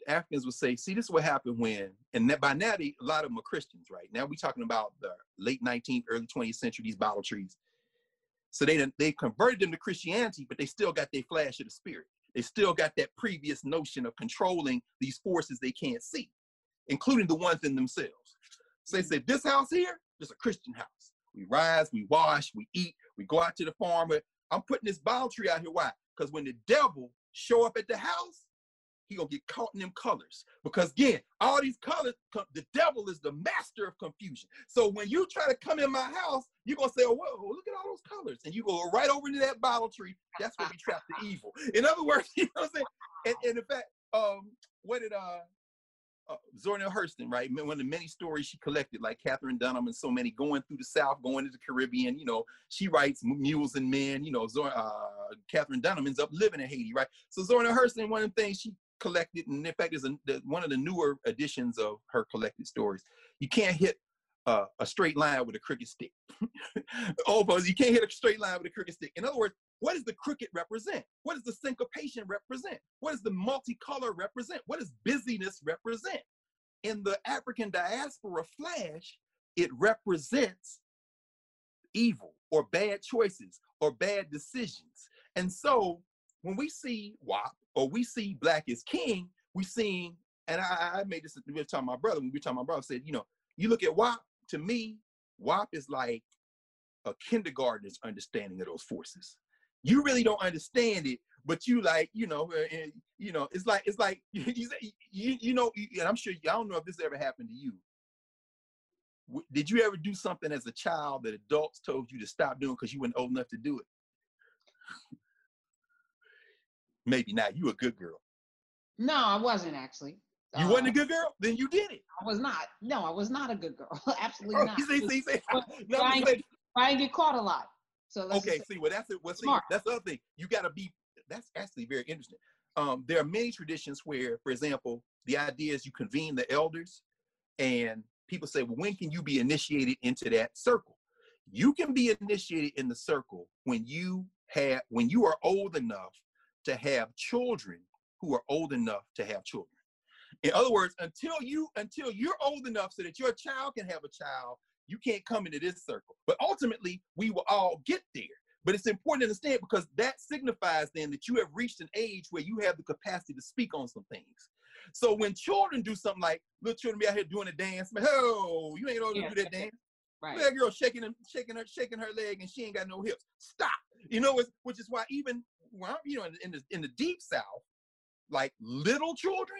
Africans would say, see, this is what happened when, and that by now, they, a lot of them are Christians, right? Now we're talking about the late nineteenth, early twentieth century, these bottle trees. So they, they converted them to Christianity, but they still got their flash of the spirit. They still got that previous notion of controlling these forces they can't see, including the ones in themselves. So they said, this house here, this is a Christian house. We rise, we wash, we eat, we go out to the farm. I'm putting this bottle tree out here, why? Because when the devil show up at the house, he gonna get caught in them colors. Because again, all these colors, the devil is the master of confusion. So when you try to come in my house, you're gonna say, oh, whoa, look at all those colors. And you go right over to that bottle tree. That's where we trap the evil. In other words, you know what I'm saying? And, and in fact, um, what did uh, uh, Zora Neale Hurston, right? One of the many stories she collected, like Katherine Dunham and so many going through the South, going to the Caribbean, you know, she writes Mules and Men, you know, Zora, uh, Katherine Dunham ends up living in Haiti, right? So Zora Neale Hurston, one of the things she collected, and in fact, is one of the newer editions of her collected stories. You can't hit uh, a straight line with a crooked stick. Oh, but you can't hit a straight line with a crooked stick. In other words, what does the crooked represent? What does the syncopation represent? What does the multicolor represent? What does busyness represent? In the African diaspora flash, it represents evil or bad choices or bad decisions. And so when we see W A P or we see Black is King, we seeing, and I, I made this, we were talking to my brother, when we were talking to my brother, I said, you know, you look at W A P, to me, W A P is like a kindergartner's understanding of those forces. You really don't understand it, but you like, you know, and, you know, it's like, it's like, you, you, you know, and I'm sure, I don't know if this ever happened to you. Did you ever do something as a child that adults told you to stop doing because you weren't old enough to do it? Maybe not. You a good girl. No, I wasn't actually. You uh, wasn't a good girl? Then you did it. I was not. No, I was not a good girl. Absolutely not. See, see, see. No, I, ain't, I ain't get caught a lot. So let's okay, see, well, that's it. Well, see, that's the other thing. You got to be, that's actually very interesting. Um, there are many traditions where, for example, the idea is you convene the elders and people say, well, when can you be initiated into that circle? You can be initiated in the circle when you have, when you are old enough to have children who are old enough to have children. In other words, until you until you're old enough so that your child can have a child, you can't come into this circle. But ultimately, we will all get there. But it's important to understand because that signifies then that you have reached an age where you have the capacity to speak on some things. So when children do something like little children be out here doing a dance, but, oh, you ain't old enough to do that dance. Right. That girl shaking him, shaking her, shaking her leg, and she ain't got no hips. Stop. You know, it's, which is why even well, you know, in, in the in the deep South, like little children,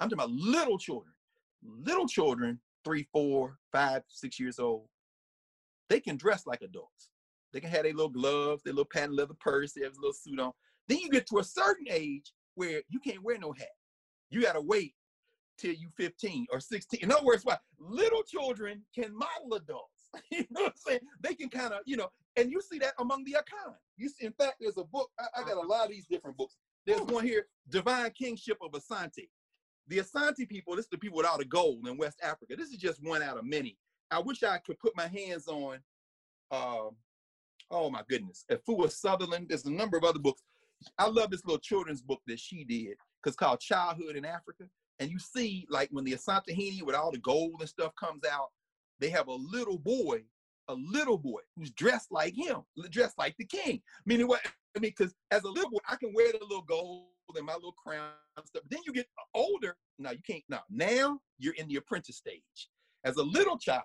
I'm talking about little children, little children, three, four, five, six years old, they can dress like adults. They can have their little gloves, their little patent leather purse, they have a little suit on. Then you get to a certain age where you can't wear no hat. You gotta wait till you fifteen or sixteen. In other words, why little children can model adults. You know what I'm saying? They can kind of, you know, and you see that among the Akan. You see, in fact, there's a book, I, I got a lot of these different books. There's one here, Divine Kingship of Asante. The Asante people, this is the people without a gold in West Africa. This is just one out of many. I wish I could put my hands on, um, oh my goodness, Afua Sutherland. There's a number of other books. I love this little children's book that she did, because called Childhood in Africa. And you see, like, when the Asantehene with all the gold and stuff comes out, they have a little boy, a little boy who's dressed like him, dressed like the king. Meaning what? I mean, because as a little boy, I can wear the little gold and my little crown and stuff. But then you get older. No, you can't. No, now you're in the apprentice stage. As a little child,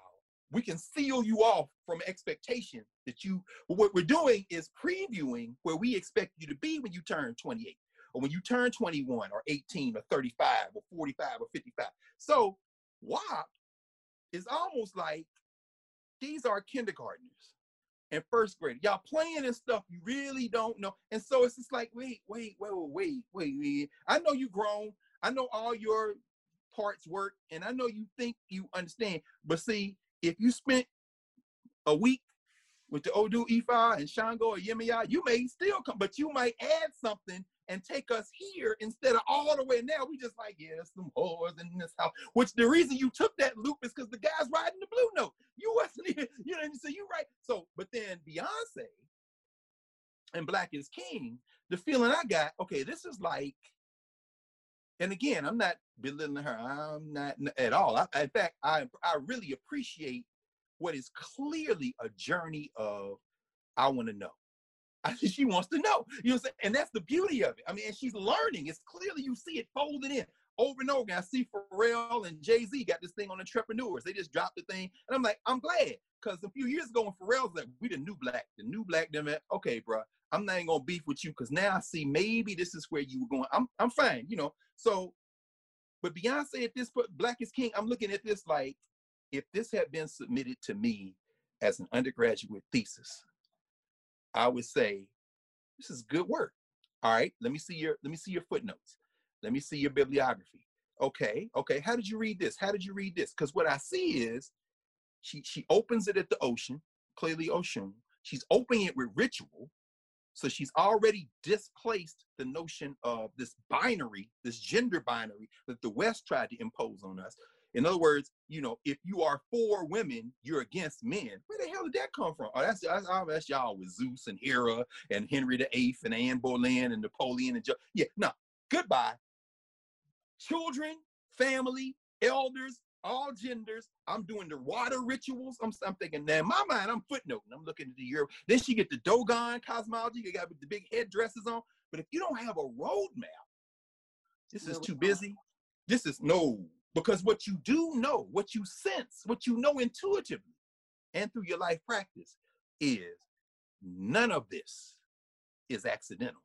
we can seal you off from expectation that you, what we're doing is previewing where we expect you to be when you turn twenty-eight, or when you turn twenty-one, or eighteen, or thirty-five, or forty-five, or fifty-five. So W A P is almost like, these are kindergartners and first grade. Y'all playing and stuff you really don't know. And so it's just like, wait, wait, wait, wait, wait, wait. I know you grown. I know all your parts work, and I know you think you understand. But see, if you spent a week with the Odu Ifa and Shango or Yemaya, you may still come, but you might add something and take us here instead of all the way. Now we just like, yeah, there's some whores in this house. Which the reason you took that loop is because the guy's riding the blue note. You wasn't even, you know, so you're right. So, but then Beyonce and Black is King, the feeling I got, okay, this is like, and again, I'm not belittling her. I'm not at all. I, in fact, I I really appreciate what is clearly a journey of, I want to know. I, she wants to know, you know what I'm saying? And that's the beauty of it. I mean, and she's learning. It's clearly, you see it folded in over and over again. I see Pharrell and Jay-Z got this thing on entrepreneurs. They just dropped the thing. And I'm like, I'm glad. Because a few years ago when Pharrell's like, we the new black, the new black, them at, okay, bro, I'm not even going to beef with you because now I see maybe this is where you were going. I'm I'm fine, you know. So, but Beyonce at this point, Black is King, I'm looking at this like, if this had been submitted to me as an undergraduate thesis, I would say, this is good work. All right, let me see your let me see your footnotes. Let me see your bibliography. Okay, okay. How did you read this? How did you read this? Because what I see is she she opens it at the ocean, clearly Osun. She's opening it with ritual. So she's already displaced the notion of this binary, this gender binary that the West tried to impose on us. In other words, you know, if you are for women, you're against men. Where the hell did that come from? Oh, that's that's, that's y'all with Zeus and Hera and Henry the Eighth and Anne Boleyn and Napoleon and jo yeah. No, goodbye. Children, family, elders, all genders. I'm doing the water rituals. I'm, I'm thinking now in my mind, I'm footnoting. I'm looking at the Europe. Then she get the Dogon cosmology. You got the big headdresses on. But if you don't have a roadmap, this is too busy. This is no. Because what you do know, what you sense, what you know intuitively and through your life practice is none of this is accidental.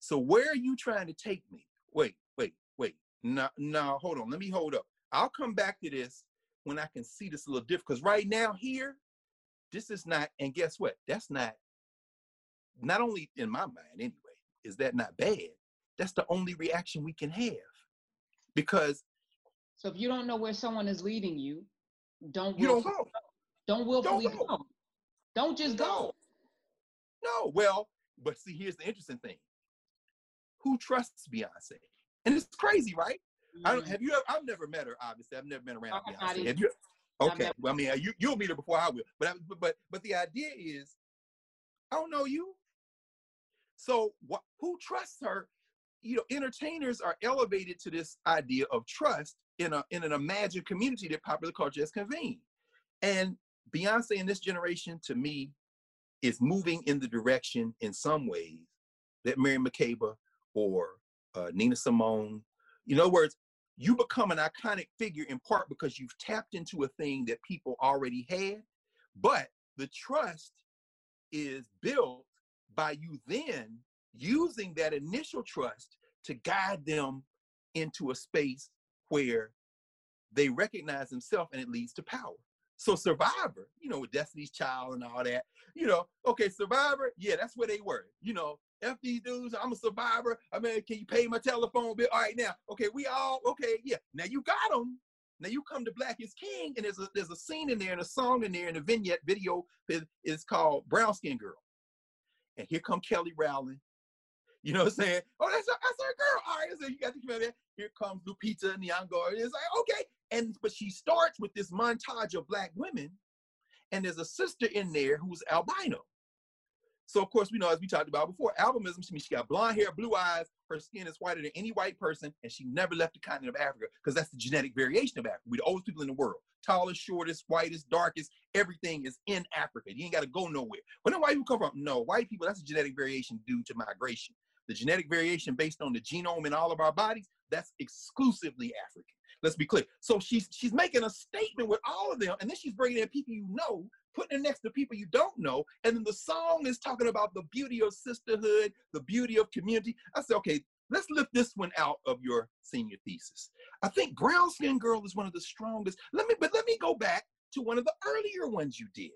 So where are you trying to take me? Wait, wait, wait. No, no, hold on. Let me hold up. I'll come back to this when I can see this a little different. Because right now here, this is not, and guess what? That's not, not only in my mind anyway, is that not bad? That's the only reaction we can have. Because so if you don't know where someone is leading you, don't you don't go. Don't willfully don't go. go. Don't just no. go. No, well, but see, here's the interesting thing. Who trusts Beyonce? And it's crazy, right? Mm-hmm. I don't, have you ever, I've never met her, obviously. I've never been around I, Beyonce. I have you, okay, well, I mean, you, you'll meet her before I will. But, I, but, but the idea is, I don't know you. So what, who trusts her? You know, entertainers are elevated to this idea of trust in a in an imagined community that popular culture has convened. And Beyonce in this generation, to me, is moving in the direction in some ways that Mary McCabe or uh, Nina Simone, in other words, you become an iconic figure in part because you've tapped into a thing that people already had, but the trust is built by you then using that initial trust to guide them into a space where they recognize themselves, and it leads to power. So Survivor, you know, with Destiny's Child and all that, you know, okay, Survivor, yeah, that's where they were. You know, F these dudes, I'm a survivor. I mean, can you pay my telephone bill? All right, now, okay, we all, okay, yeah. Now you got them. Now you come to Black is King, and there's a, there's a scene in there and a song in there and a vignette video is called Brown Skin Girl. And here come Kelly Rowland. You know what I'm saying? Oh, that's our, that's our girl. All right, so you got to come out there. Here comes Lupita Nyong'o. It's like, okay. And, but she starts with this montage of Black women, and there's a sister in there who's albino. So, of course, we know, as we talked about before, albinism, she means she got blonde hair, blue eyes, her skin is whiter than any white person, and she never left the continent of Africa, because that's the genetic variation of Africa. We're the oldest people in the world. Tallest, shortest, whitest, darkest, everything is in Africa. You ain't got to go nowhere. Where do white people come from? No, white people, that's a genetic variation due to migration. The genetic variation based on the genome in all of our bodies, that's exclusively African. Let's be clear. So she's she's making a statement with all of them, and then she's bringing in people you know, putting them next to people you don't know, and then the song is talking about the beauty of sisterhood, the beauty of community. I said, okay, let's lift this one out of your senior thesis. I think Brown Skin Girl is one of the strongest. Let me, but let me go back to one of the earlier ones you did.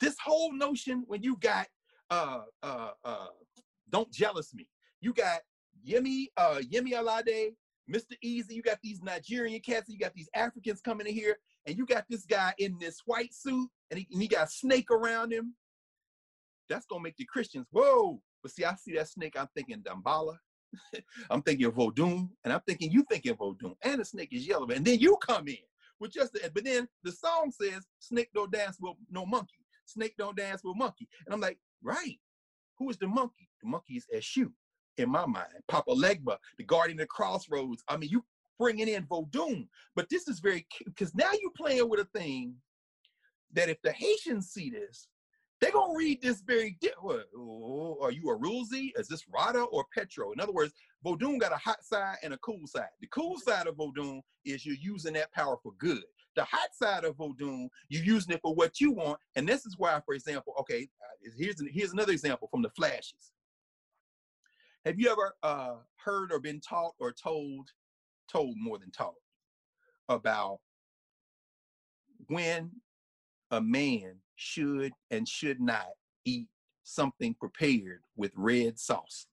This whole notion when you got uh, uh, uh, Don't Jealous Me, you got Yemi, uh, Yemi Alade, Mister Easy, you got these Nigerian cats, you got these Africans coming in here, and you got this guy in this white suit, and he, and he got a snake around him. That's going to make the Christians, whoa. But see, I see that snake, I'm thinking Damballa, I'm thinking of Vodun, and I'm thinking you thinking of Vodun, and the snake is yellow. And then you come in with just the, but then the song says, snake don't dance with no monkey. Snake don't dance with monkey. And I'm like, right, who is the monkey? The monkey is Eshu. In my mind, Papa Legba, the guardian of the crossroads. I mean, you bringing in Vodun, but this is very cute because now you're playing with a thing that if the Haitians see this, they're going to read this very different. Oh, are you a Rulzi? Is this Rada or Petro? In other words, Vodun got a hot side and a cool side. The cool side of Vodun is you're using that power for good. The hot side of Vodun, you're using it for what you want. And this is why, for example, okay, here's, here's another example from the Flashes. Have you ever uh, heard or been taught or told, told more than taught, about when a man should and should not eat something prepared with red sauce?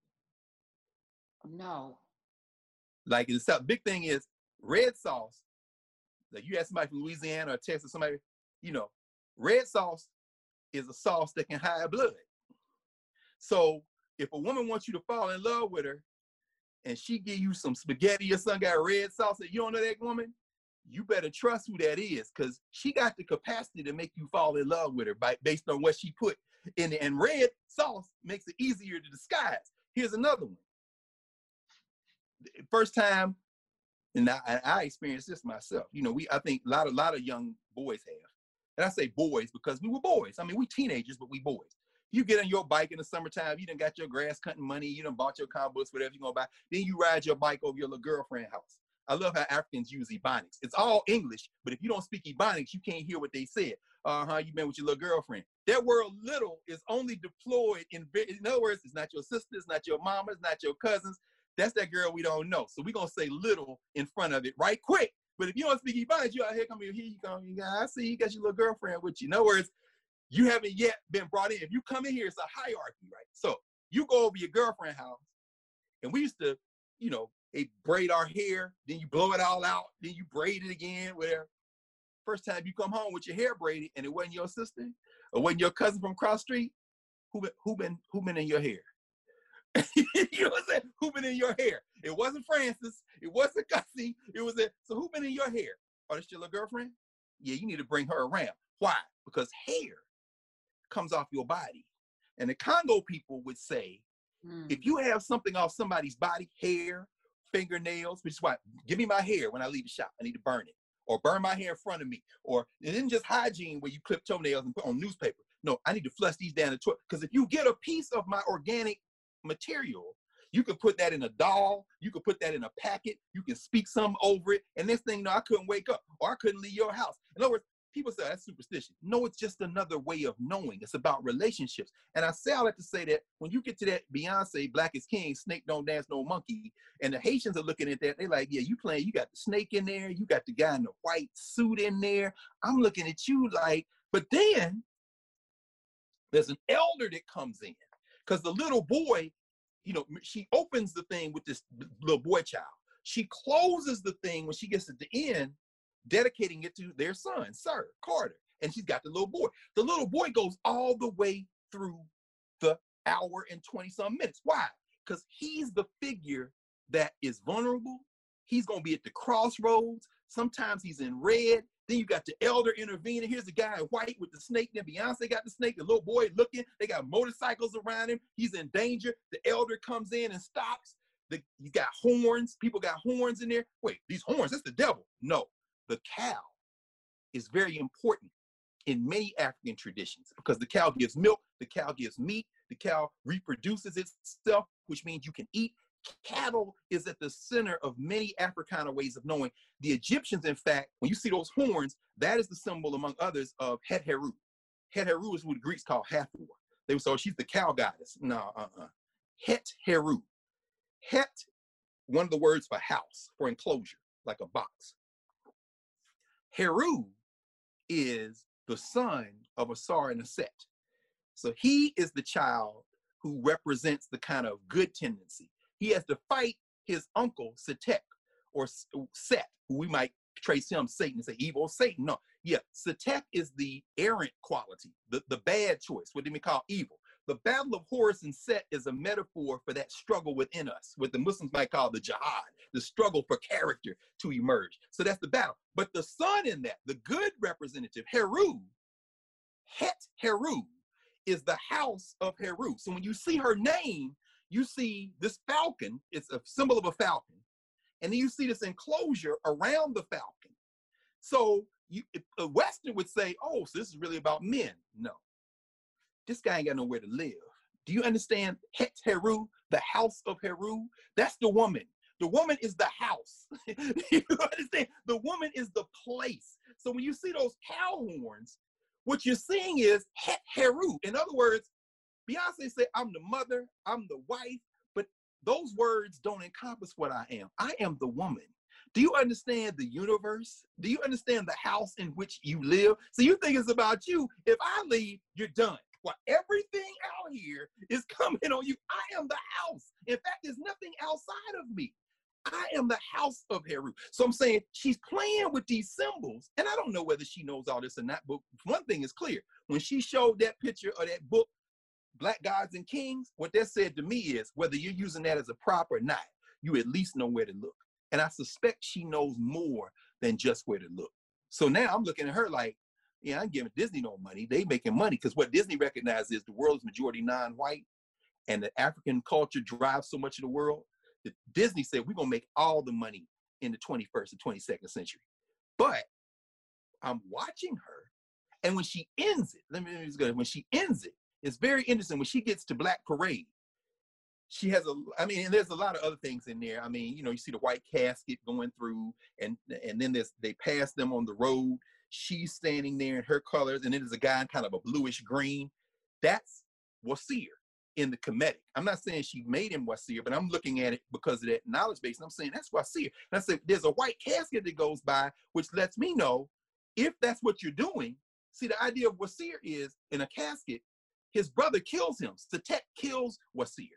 No. Like, it's a big thing is red sauce. Like you ask somebody from Louisiana or Texas, somebody, you know, red sauce is a sauce that can hide blood. So if a woman wants you to fall in love with her and she give you some spaghetti or some got red sauce and you don't know that woman, you better trust who that is, because she got the capacity to make you fall in love with her by, based on what she put in it. And red sauce makes it easier to disguise. Here's another one. First time, and I, I experienced this myself. You know, we I think a lot, a lot of young boys have. And I say boys because we were boys. I mean, we teenagers, but we boys. You get on your bike in the summertime, you done got your grass cutting money, you done bought your combos, whatever you're gonna buy. Then you ride your bike over your little girlfriend's house. I love how Africans use Ebonics. It's all English, but if you don't speak Ebonics, you can't hear what they said. Uh-huh, you been with your little girlfriend. That word little is only deployed in, in other words, it's not your sister, it's not your mama, it's not your cousins. That's that girl we don't know. So we're gonna say little in front of it right quick. But if you don't speak Ebonics, you out here coming, here you come, you got, I see you got your little girlfriend with you. In other words, you haven't yet been brought in. If you come in here, it's a hierarchy, right? So you go over your girlfriend's house, and we used to, you know, they braid our hair, then you blow it all out, then you braid it again, whatever. First time you come home with your hair braided and it wasn't your sister or wasn't your cousin from cross street, who been, who been, who been in your hair? You know what I'm saying? Who been in your hair? It wasn't Francis. It wasn't Gussie. It was a, so who been in your hair? Oh, that's your little girlfriend? Yeah, you need to bring her around. Why? Because hair comes off your body. And the Congo people would say, mm. if you have something off somebody's body, hair, fingernails, which is why, give me my hair when I leave the shop, I need to burn it. Or burn my hair in front of me. Or it isn't just hygiene where you clip toenails and put on newspaper. No, I need to flush these down the toilet. Because if you get a piece of my organic material, You can put that in a doll. You can put that in a packet. You can speak something over it. And this thing, no, I couldn't wake up, or I couldn't leave your house. In other words, people say, oh, that's superstition. No, it's just another way of knowing. It's about relationships. And I say all that to say that when you get to that Beyonce, Black is King, Snake Don't Dance No Monkey, and the Haitians are looking at that, they like, yeah, you playing, you got the snake in there, you got the guy in the white suit in there. I'm looking at you like, but then there's an elder that comes in, because the little boy, you know, she opens the thing with this little boy child. She closes the thing when she gets at the end, dedicating it to their son, Sir Carter. And she's got the little boy. The little boy goes all the way through the hour and twenty some minutes. Why? Because he's the figure that is vulnerable. He's going to be at the crossroads. Sometimes he's in red. Then you got the elder intervening. Here's the guy in white with the snake. Then Beyonce got the snake, the little boy looking. They got motorcycles around him. He's in danger. The elder comes in and stops. The, he's got horns. People got horns in there. Wait, these horns, that's the devil. No. The cow is very important in many African traditions because the cow gives milk, the cow gives meat, the cow reproduces itself, which means you can eat. Cattle is at the center of many Africana ways of knowing. The Egyptians, in fact, when you see those horns, that is the symbol, among others, of Het Heru. Het Heru is what the Greeks call Hathor. They would say, oh, she's the cow goddess. No, uh-uh. Het Heru. Het, one of the words for house, for enclosure, like a box. Heru is the son of Asar and Aset. So he is the child who represents the kind of good tendency. He has to fight his uncle, Setek, or Set, who we might trace him, Satan, and say evil Satan. No, yeah, Setek is the errant quality, the, the bad choice, what they may call evil. The Battle of Horus and Set is a metaphor for that struggle within us, what the Muslims might call the jihad, the struggle for character to emerge. So that's the battle. But the son in that, the good representative, Heru, Het Heru, is the house of Heru. So when you see her name, you see this falcon, it's a symbol of a falcon, and then you see this enclosure around the falcon. So you, a Western would say, oh, so this is really about men. No. This guy ain't got nowhere to live. Do you understand Het Heru, the house of Heru? That's the woman. The woman is the house. You understand? The woman is the place. So when you see those cow horns, what you're seeing is Het Heru. In other words, Beyonce said, I'm the mother, I'm the wife, but those words don't encompass what I am. I am the woman. Do you understand the universe? Do you understand the house in which you live? So you think it's about you. If I leave, you're done. Well, everything out here is coming on you. I am the house. In fact, there's nothing outside of me. I am the house of Heru. So I'm saying she's playing with these symbols, and I don't know whether she knows all this or not, but one thing is clear. When she showed that picture of that book, Black Gods and Kings, what that said to me is, whether you're using that as a prop or not, you at least know where to look. And I suspect she knows more than just where to look. So now I'm looking at her like, yeah, I ain't giving Disney no money. They making money, because what Disney recognizes is the world's majority non-white, and the African culture drives so much of the world that Disney said, we're going to make all the money in the twenty-first and twenty-second century. But I'm watching her, and when she ends it, let me, let me just go, when she ends it, it's very interesting. When she gets to Black Parade, she has a, I mean, and there's a lot of other things in there. I mean, you know, you see the white casket going through, and and then there's, they pass them on the road. She's standing there in her colors, and it is a guy in kind of a bluish green. That's Wasir in the Kemetic. I'm not saying she made him Wasir, but I'm looking at it because of that knowledge base, and I'm saying that's Wasir. And I said, there's a white casket that goes by, which lets me know if that's what you're doing. See, the idea of Wasir is in a casket, his brother kills him. Setek kills Wasir.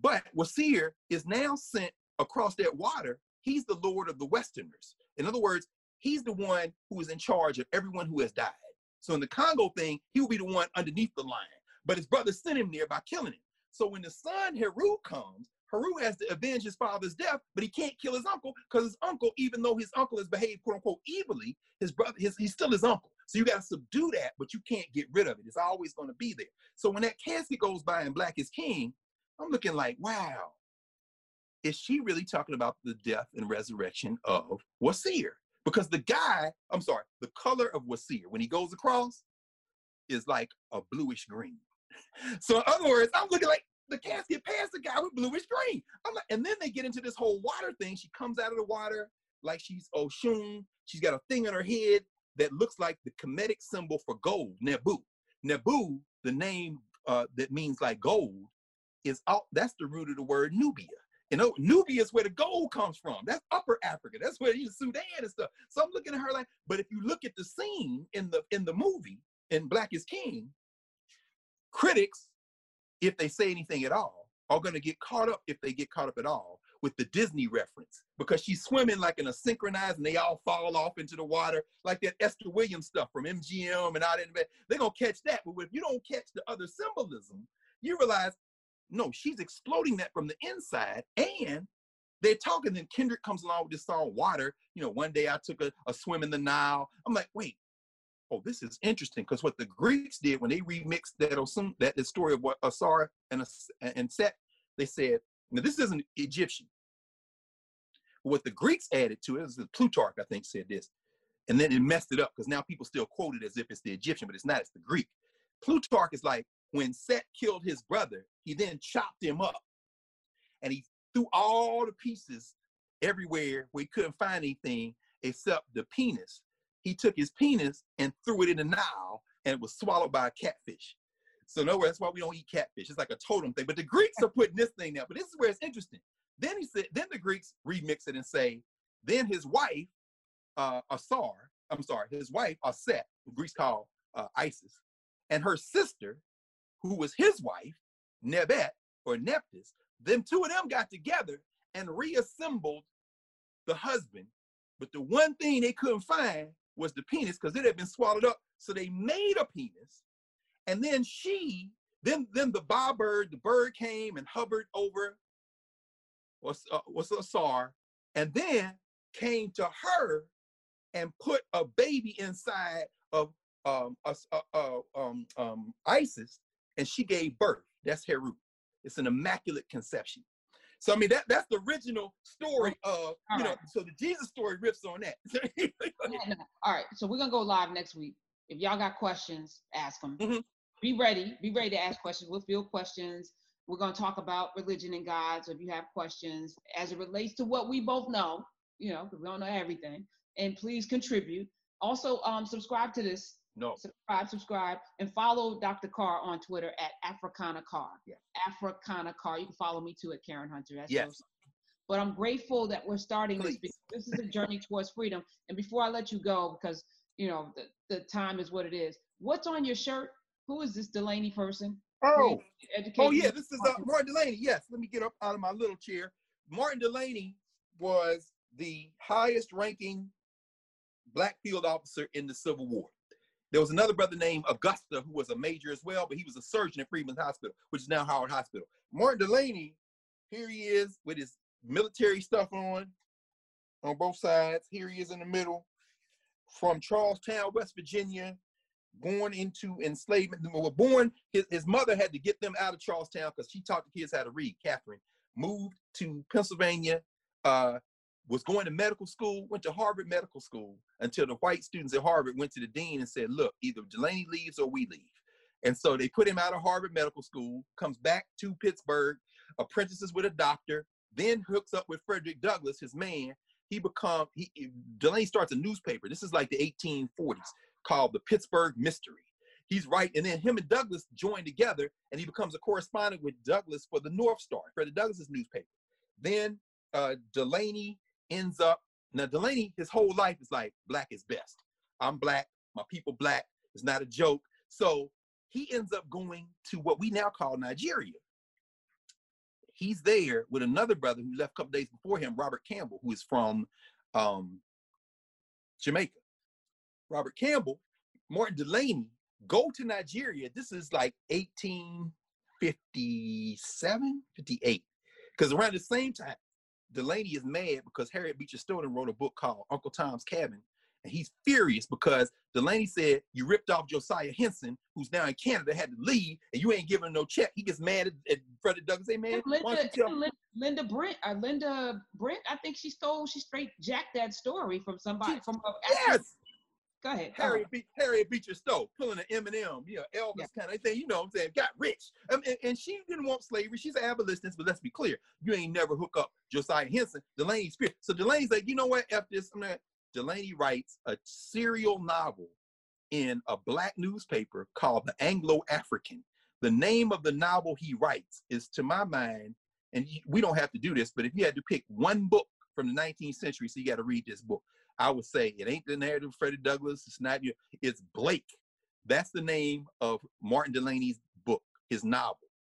But Wasir is now sent across that water. He's the lord of the Westerners. In other words, he's the one who is in charge of everyone who has died. So in the Congo thing, he will be the one underneath the lion. But his brother sent him there by killing him. So when the son Heru comes, Heru has to avenge his father's death, but he can't kill his uncle, because his uncle, even though his uncle has behaved quote unquote evilly, his brother, his, he's still his uncle. So you got to subdue that, but you can't get rid of it. It's always going to be there. So when that casket goes by in Black is King, I'm looking like, wow, is she really talking about the death and resurrection of Wasir? Because the guy, I'm sorry, the color of Wasir, when he goes across, is like a bluish green. So in other words, I'm looking like, the casket past the guy with bluish green. I'm like, and then they get into this whole water thing. She comes out of the water like she's Osun. She's got a thing on her head that looks like the Kemetic symbol for gold, Nebu. Nebu, the name uh, that means like gold, is all, that's the root of the word Nubia. You know, Nubia is where the gold comes from. That's Upper Africa. That's where you Sudan and stuff. So I'm looking at her like, but if you look at the scene in the in the movie, in Black is King, critics, if they say anything at all, are gonna get caught up, if they get caught up at all, with the Disney reference, because she's swimming like in a synchronized and they all fall off into the water, like that Esther Williams stuff from M G M and all that. They're gonna catch that, but if you don't catch the other symbolism, you realize, no, she's exploding that from the inside, and they're talking, then Kendrick comes along with this song, Water. You know, one day I took a, a swim in the Nile. I'm like, wait, oh, this is interesting, because what the Greeks did when they remixed that Osun, that the story of what Asar and, and Set, they said, now this isn't Egyptian. But what the Greeks added to it, is Plutarch, I think, said this, and then it messed it up, because now people still quote it as if it's the Egyptian, but it's not, it's the Greek. Plutarch is like, when Set killed his brother, he then chopped him up and he threw all the pieces everywhere where he couldn't find anything except the penis. He took his penis and threw it in the Nile, and it was swallowed by a catfish. So in other words, that's why we don't eat catfish. It's like a totem thing, but the Greeks are putting this thing now, but this is where it's interesting. Then he said, then the Greeks remix it and say, then his wife, uh, Asar, I'm sorry, his wife, Aset, who Greeks call uh, Isis, and her sister, who was his wife, Nebet or Nephthys, them two of them got together and reassembled the husband. But the one thing they couldn't find was the penis, because it had been swallowed up. So they made a penis. And then she, then, then the bobbird, the bird came and hovered over was uh, was Asar, and then came to her and put a baby inside of um, uh, uh, um, um, Isis. And she gave birth. That's Heru. It's an immaculate conception. So I mean, that that's the original story of, you all know, right. So the Jesus story riffs on that. yeah, no. All right, so we're gonna go live next week. If y'all got questions, ask them. Mm-hmm. Be ready, be ready to ask questions. We'll field questions. We're gonna talk about religion and God. So if you have questions as it relates to what we both know, you know, because we don't know everything, and please contribute. Also, um, subscribe to this. No. Subscribe, subscribe, and follow Doctor Carr on Twitter at Africana Carr. Yeah. Africana Carr. You can follow me too at Karen Hunter. That's yes. So but I'm grateful that we're starting Please. this. Because this is a journey towards freedom. And before I let you go, because you know the, the time is what it is. What's on your shirt? Who is this Delaney person? Oh, oh yeah, this is uh, Martin Delaney. Yes, let me get up out of my little chair. Martin Delaney was the highest-ranking Black field officer in the Civil War. There was another brother named Augusta who was a major as well, but he was a surgeon at Freedman's Hospital, which is now Howard Hospital. Martin Delaney, here he is with his military stuff on, on both sides. Here he is in the middle, from Charlestown, West Virginia, born into enslavement. Well, born, his, his mother had to get them out of Charlestown because she taught the kids how to read, Catherine. Moved to Pennsylvania, uh, was going to medical school, went to Harvard Medical School, until the white students at Harvard went to the dean and said, look, either Delaney leaves or we leave. And so they put him out of Harvard Medical School, comes back to Pittsburgh, apprentices with a doctor, then hooks up with Frederick Douglass, his man. He become, he, Delaney starts a newspaper. This is like the eighteen forties, called the Pittsburgh Mystery. He's right, and then him and Douglass join together, and he becomes a correspondent with Douglass for the North Star, Frederick Douglass's newspaper. Then uh, Delaney ends up, now Delaney, his whole life is like, black is best. I'm black, my people black, it's not a joke. So he ends up going to what we now call Nigeria. He's there with another brother who left a couple days before him, Robert Campbell, who is from um, Jamaica. Robert Campbell, Martin Delaney, go to Nigeria. This is like eighteen fifty-seven, fifty-eight, because around the same time, Delaney is mad because Harriet Beecher Stoner wrote a book called Uncle Tom's Cabin, and he's furious because Delaney said, you ripped off Josiah Henson, who's now in Canada, had to leave, and you ain't giving him no check. He gets mad at, at Frederick Douglass. Hey, man, Linda, Linda, Linda Brent, uh, Linda Brent, I think she stole, she straight jacked that story from somebody. She, from uh, yes! Go ahead. Harriet, Be Harriet Beecher Stowe, pulling an Eminem, you know, Elvis yeah. kind of thing. You know what I'm saying? Got rich. I mean, and, and she didn't want slavery. She's an abolitionist, but let's be clear. You ain't never hook up Josiah Henson, Delaney Spears. So Delaney's like, you know what? After this, I'm not, Delaney writes a serial novel in a black newspaper called The Anglo-African. The name of the novel he writes is, to my mind, and we don't have to do this, but if you had to pick one book from the nineteenth century, so you got to read this book, I would say it ain't The Narrative of Frederick Douglass. It's not, it's Blake. That's the name of Martin Delaney's book, his novel,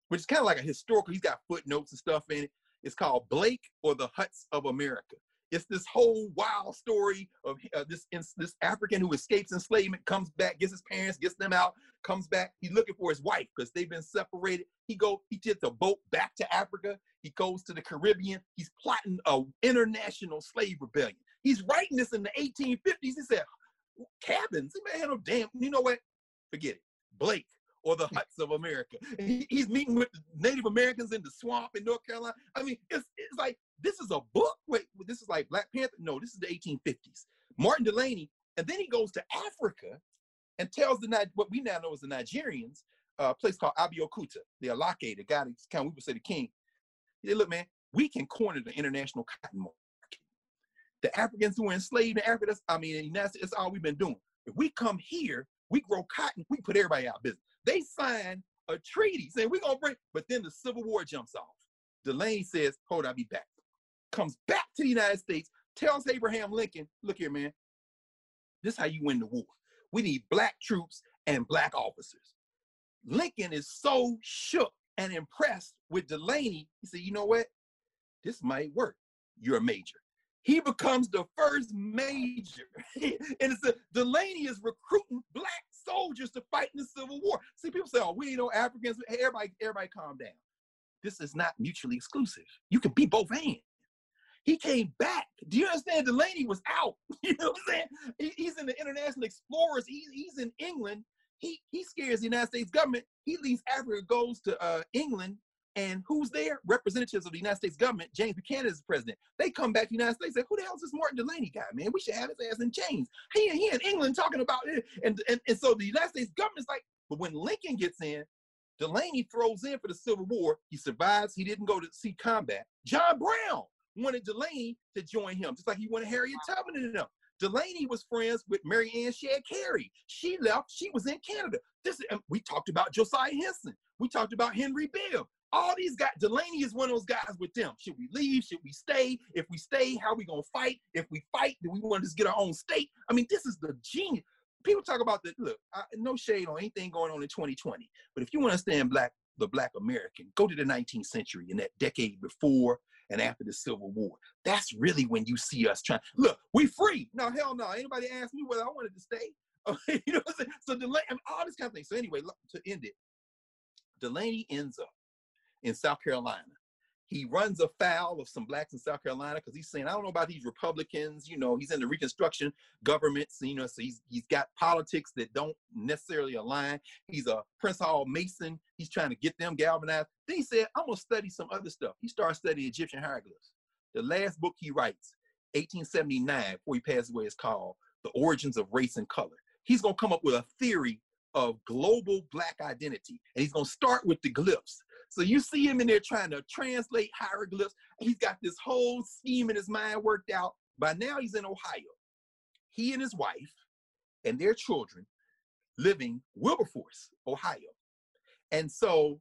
which is kind of like a historical, he's got footnotes and stuff in it. It's called Blake or the Huts of America. It's this whole wild story of uh, this, in, this African who escapes enslavement, comes back, gets his parents, gets them out, comes back. He's looking for his wife because they've been separated. He go, he gets a boat back to Africa. He goes to the Caribbean. He's plotting an international slave rebellion. He's writing this in the eighteen fifties. He said, cabins, he had no damn, you know what? Forget it. Blake or the Huts of America. He, he's meeting with Native Americans in the swamp in North Carolina. I mean, it's, it's like, this is a book? Wait, this is like Black Panther? No, this is the eighteen fifties. Martin Delaney, and then he goes to Africa and tells the what we now know as the Nigerians, uh, a place called Abeokuta, the Alake, the guy that's kind of, we would say the king. He said, look, man, we can corner the international cotton market. The Africans who were enslaved in Africa, that's, I mean, that's, that's all we've been doing. If we come here, we grow cotton, we put everybody out of business. They sign a treaty saying we're going to break, but then the Civil War jumps off. Delaney says, hold on, I'll be back. Comes back to the United States, tells Abraham Lincoln, look here, man, this is how you win the war. We need black troops and black officers. Lincoln is so shook and impressed with Delaney, he said, you know what? This might work. You're a major. He becomes the first major. And it's a, Delaney is recruiting black soldiers to fight in the Civil War. See, people say, oh, we ain't no Africans. Hey, everybody, everybody calm down. This is not mutually exclusive. You can be both and. He came back. Do you understand? Delaney was out. You know what I'm saying? He, he's in the International Explorers. He, he's in England. He, he scares the United States government. He leaves Africa, goes to uh, England. And who's there? Representatives of the United States government. James Buchanan is the president. They come back to the United States and say, who the hell is this Martin Delaney guy, man? We should have his ass in chains. He, he in England talking about it. And, and, and so the United States government's like, but when Lincoln gets in, Delaney throws in for the Civil War. He survives. He didn't go to see combat. John Brown wanted Delaney to join him, just like he wanted Harriet Tubman and them. Delaney was friends with Mary Ann Shadd Carey. She left. She was in Canada. This, and we talked about Josiah Henson. We talked about Henry Bibb. All these guys, Delaney is one of those guys with them. Should we leave? Should we stay? If we stay, how are we going to fight? If we fight, do we want to just get our own state? I mean, this is the genius. People talk about the, look, I, no shade on anything going on in twenty twenty, but if you want to understand black, the black American, go to the nineteenth century and that decade before and after the Civil War. That's really when you see us trying, look, we free. No, hell no. Anybody asked me whether I wanted to stay? You know what I'm saying? So Delaney, I mean, all this kind of thing. So anyway, to end it, Delaney ends up in South Carolina. He runs afoul of some blacks in South Carolina because he's saying, I don't know about these Republicans, you know, he's in the Reconstruction governments, you know, so he's, he's got politics that don't necessarily align. He's a Prince Hall Mason. He's trying to get them galvanized. Then he said, I'm gonna study some other stuff. He started studying Egyptian hieroglyphs. The last book he writes, eighteen seventy-nine, before he passed away, is called The Origins of Race and Color. He's gonna come up with a theory of global black identity. And he's gonna start with the glyphs. So you see him in there trying to translate hieroglyphs. He's got this whole scheme in his mind worked out. By now he's in Ohio. He and his wife and their children living Wilberforce, Ohio. And so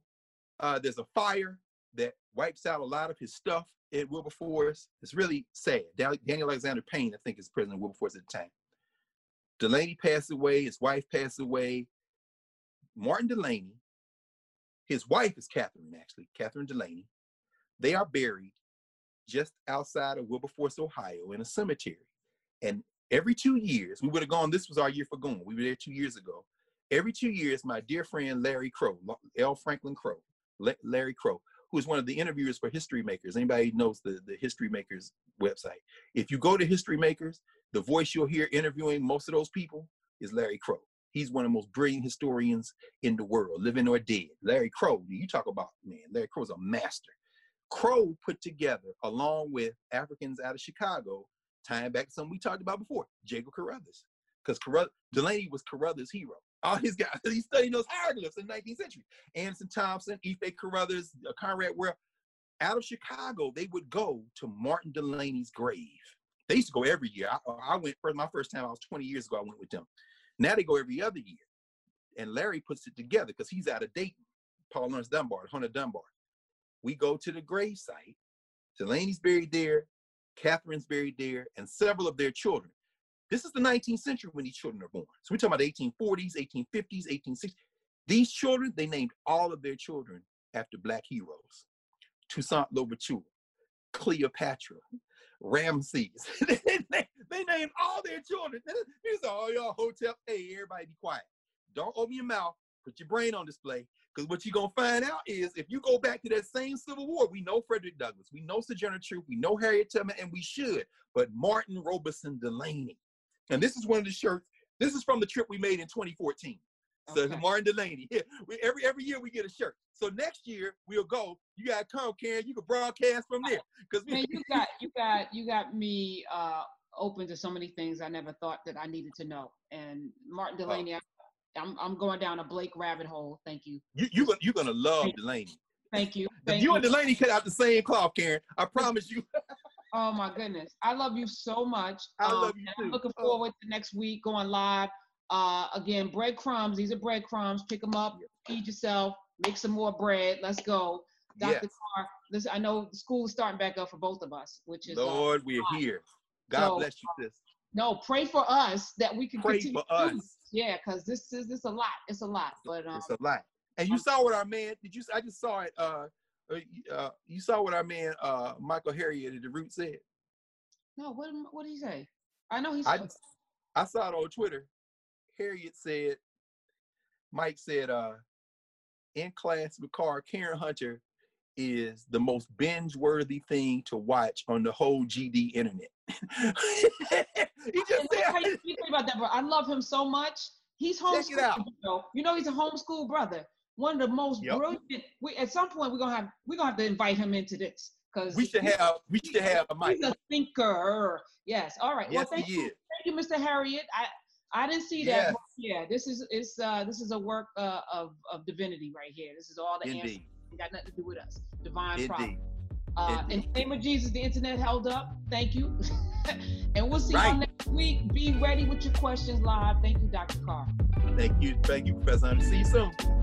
uh, there's a fire that wipes out a lot of his stuff at Wilberforce. It's really sad. Daniel Alexander Payne, I think, is president of Wilberforce at the time. Delaney passed away. His wife passed away. Martin Delaney, his wife is Catherine, actually, Catherine Delaney. They are buried just outside of Wilberforce, Ohio, in a cemetery. And every two years, we would have gone, this was our year for going. We were there two years ago. Every two years, my dear friend, Larry Crow, L. Franklin Crow, Larry Crow, who is one of the interviewers for History Makers. Anybody knows the, the History Makers website. If you go to History Makers, the voice you'll hear interviewing most of those people is Larry Crow. He's one of the most brilliant historians in the world, living or dead. Larry Crow, you talk about, man, Larry Crow's a master. Crow put together, along with Africans out of Chicago, tying back to something we talked about before, Jago Carruthers. because Carruth- Delaney was Carruthers' hero. All his guys, he studied those hieroglyphs in the nineteenth century. Anderson Thompson, Ife Carruthers, Conrad Ware. Out of Chicago, they would go to Martin Delaney's grave. They used to go every year. I, I went, for my first time, I was twenty years ago, I went with them. Now they go every other year. And Larry puts it together because he's out of Dayton. Paul Lawrence Dunbar, Hunter Dunbar. We go to the grave site. Delaney's buried there. Catherine's buried there. And several of their children. This is the nineteenth century when these children are born. So we're talking about eighteen forties, eighteen fifties, eighteen sixties. These children, they named all of their children after Black heroes. Toussaint Louverture, Cleopatra, Ramses. they, they, they named all their children. These are all y'all hotel. Hey, everybody be quiet. Don't open your mouth. Put your brain on display. Because what you're going to find out is if you go back to that same Civil War, we know Frederick Douglass, we know Sojourner Truth, we know Harriet Tubman, and we should. But Martin Robeson Delaney. And this is one of the shirts. This is from the trip we made in twenty fourteen. So okay. Martin Delaney. Yeah, we, every every year we get a shirt. So next year we'll go. You gotta come, Karen. You can broadcast from there. Cause man, you got you got you got me uh, open to so many things I never thought that I needed to know. And Martin Delaney, oh. I, I'm I'm going down a Blake rabbit hole. Thank you. You you you're gonna love Thank Delaney. Thank you. Thank you, you and Delaney cut out the same cloth, Karen. I promise you. Oh my goodness. I love you so much. I um, love you too. I'm looking forward oh. to next week going live. Uh, again, breadcrumbs. These are breadcrumbs. Pick them up. Feed yourself. Make some more bread. Let's go. Doctor Yes. Carr, listen, I know school's starting back up for both of us, which is Lord, uh, we're God. Here. God so, bless you, sis. No, pray for us that we can pray continue. For us. Yeah, because this is this a lot. It's a lot. But um, it's a lot. And you saw what our man did. You? I just saw it. Uh, uh, you saw what our man uh, Michael Harriet at the Root said. No, what what did he say? I know he said. I, just, I saw it on Twitter. Harriet said, Mike said, uh, in class with Carr, Karen Hunter is the most binge-worthy thing to watch on the whole G D internet. He just said, you, you think about that, bro. I love him so much. He's homeschooled. You know, he's a homeschool brother. One of the most yep. brilliant. We, at some point, we're gonna have we're gonna have to invite him into this because we should have we should have a Mike. He's a thinker. Yes. All right. Yes, well, thank you, thank you, Mister Harriet. I. I didn't see that. Yes. Yeah, this is it's uh, this is a work uh, of of divinity right here. This is all the Indeed. Answers. It got nothing to do with us. Divine problem. Uh, in the name of Jesus, the internet held up. Thank you, and we'll see right. y'all next week. Be ready with your questions live. Thank you, Doctor Carr. Thank you, thank you, Professor Hunter. See you soon.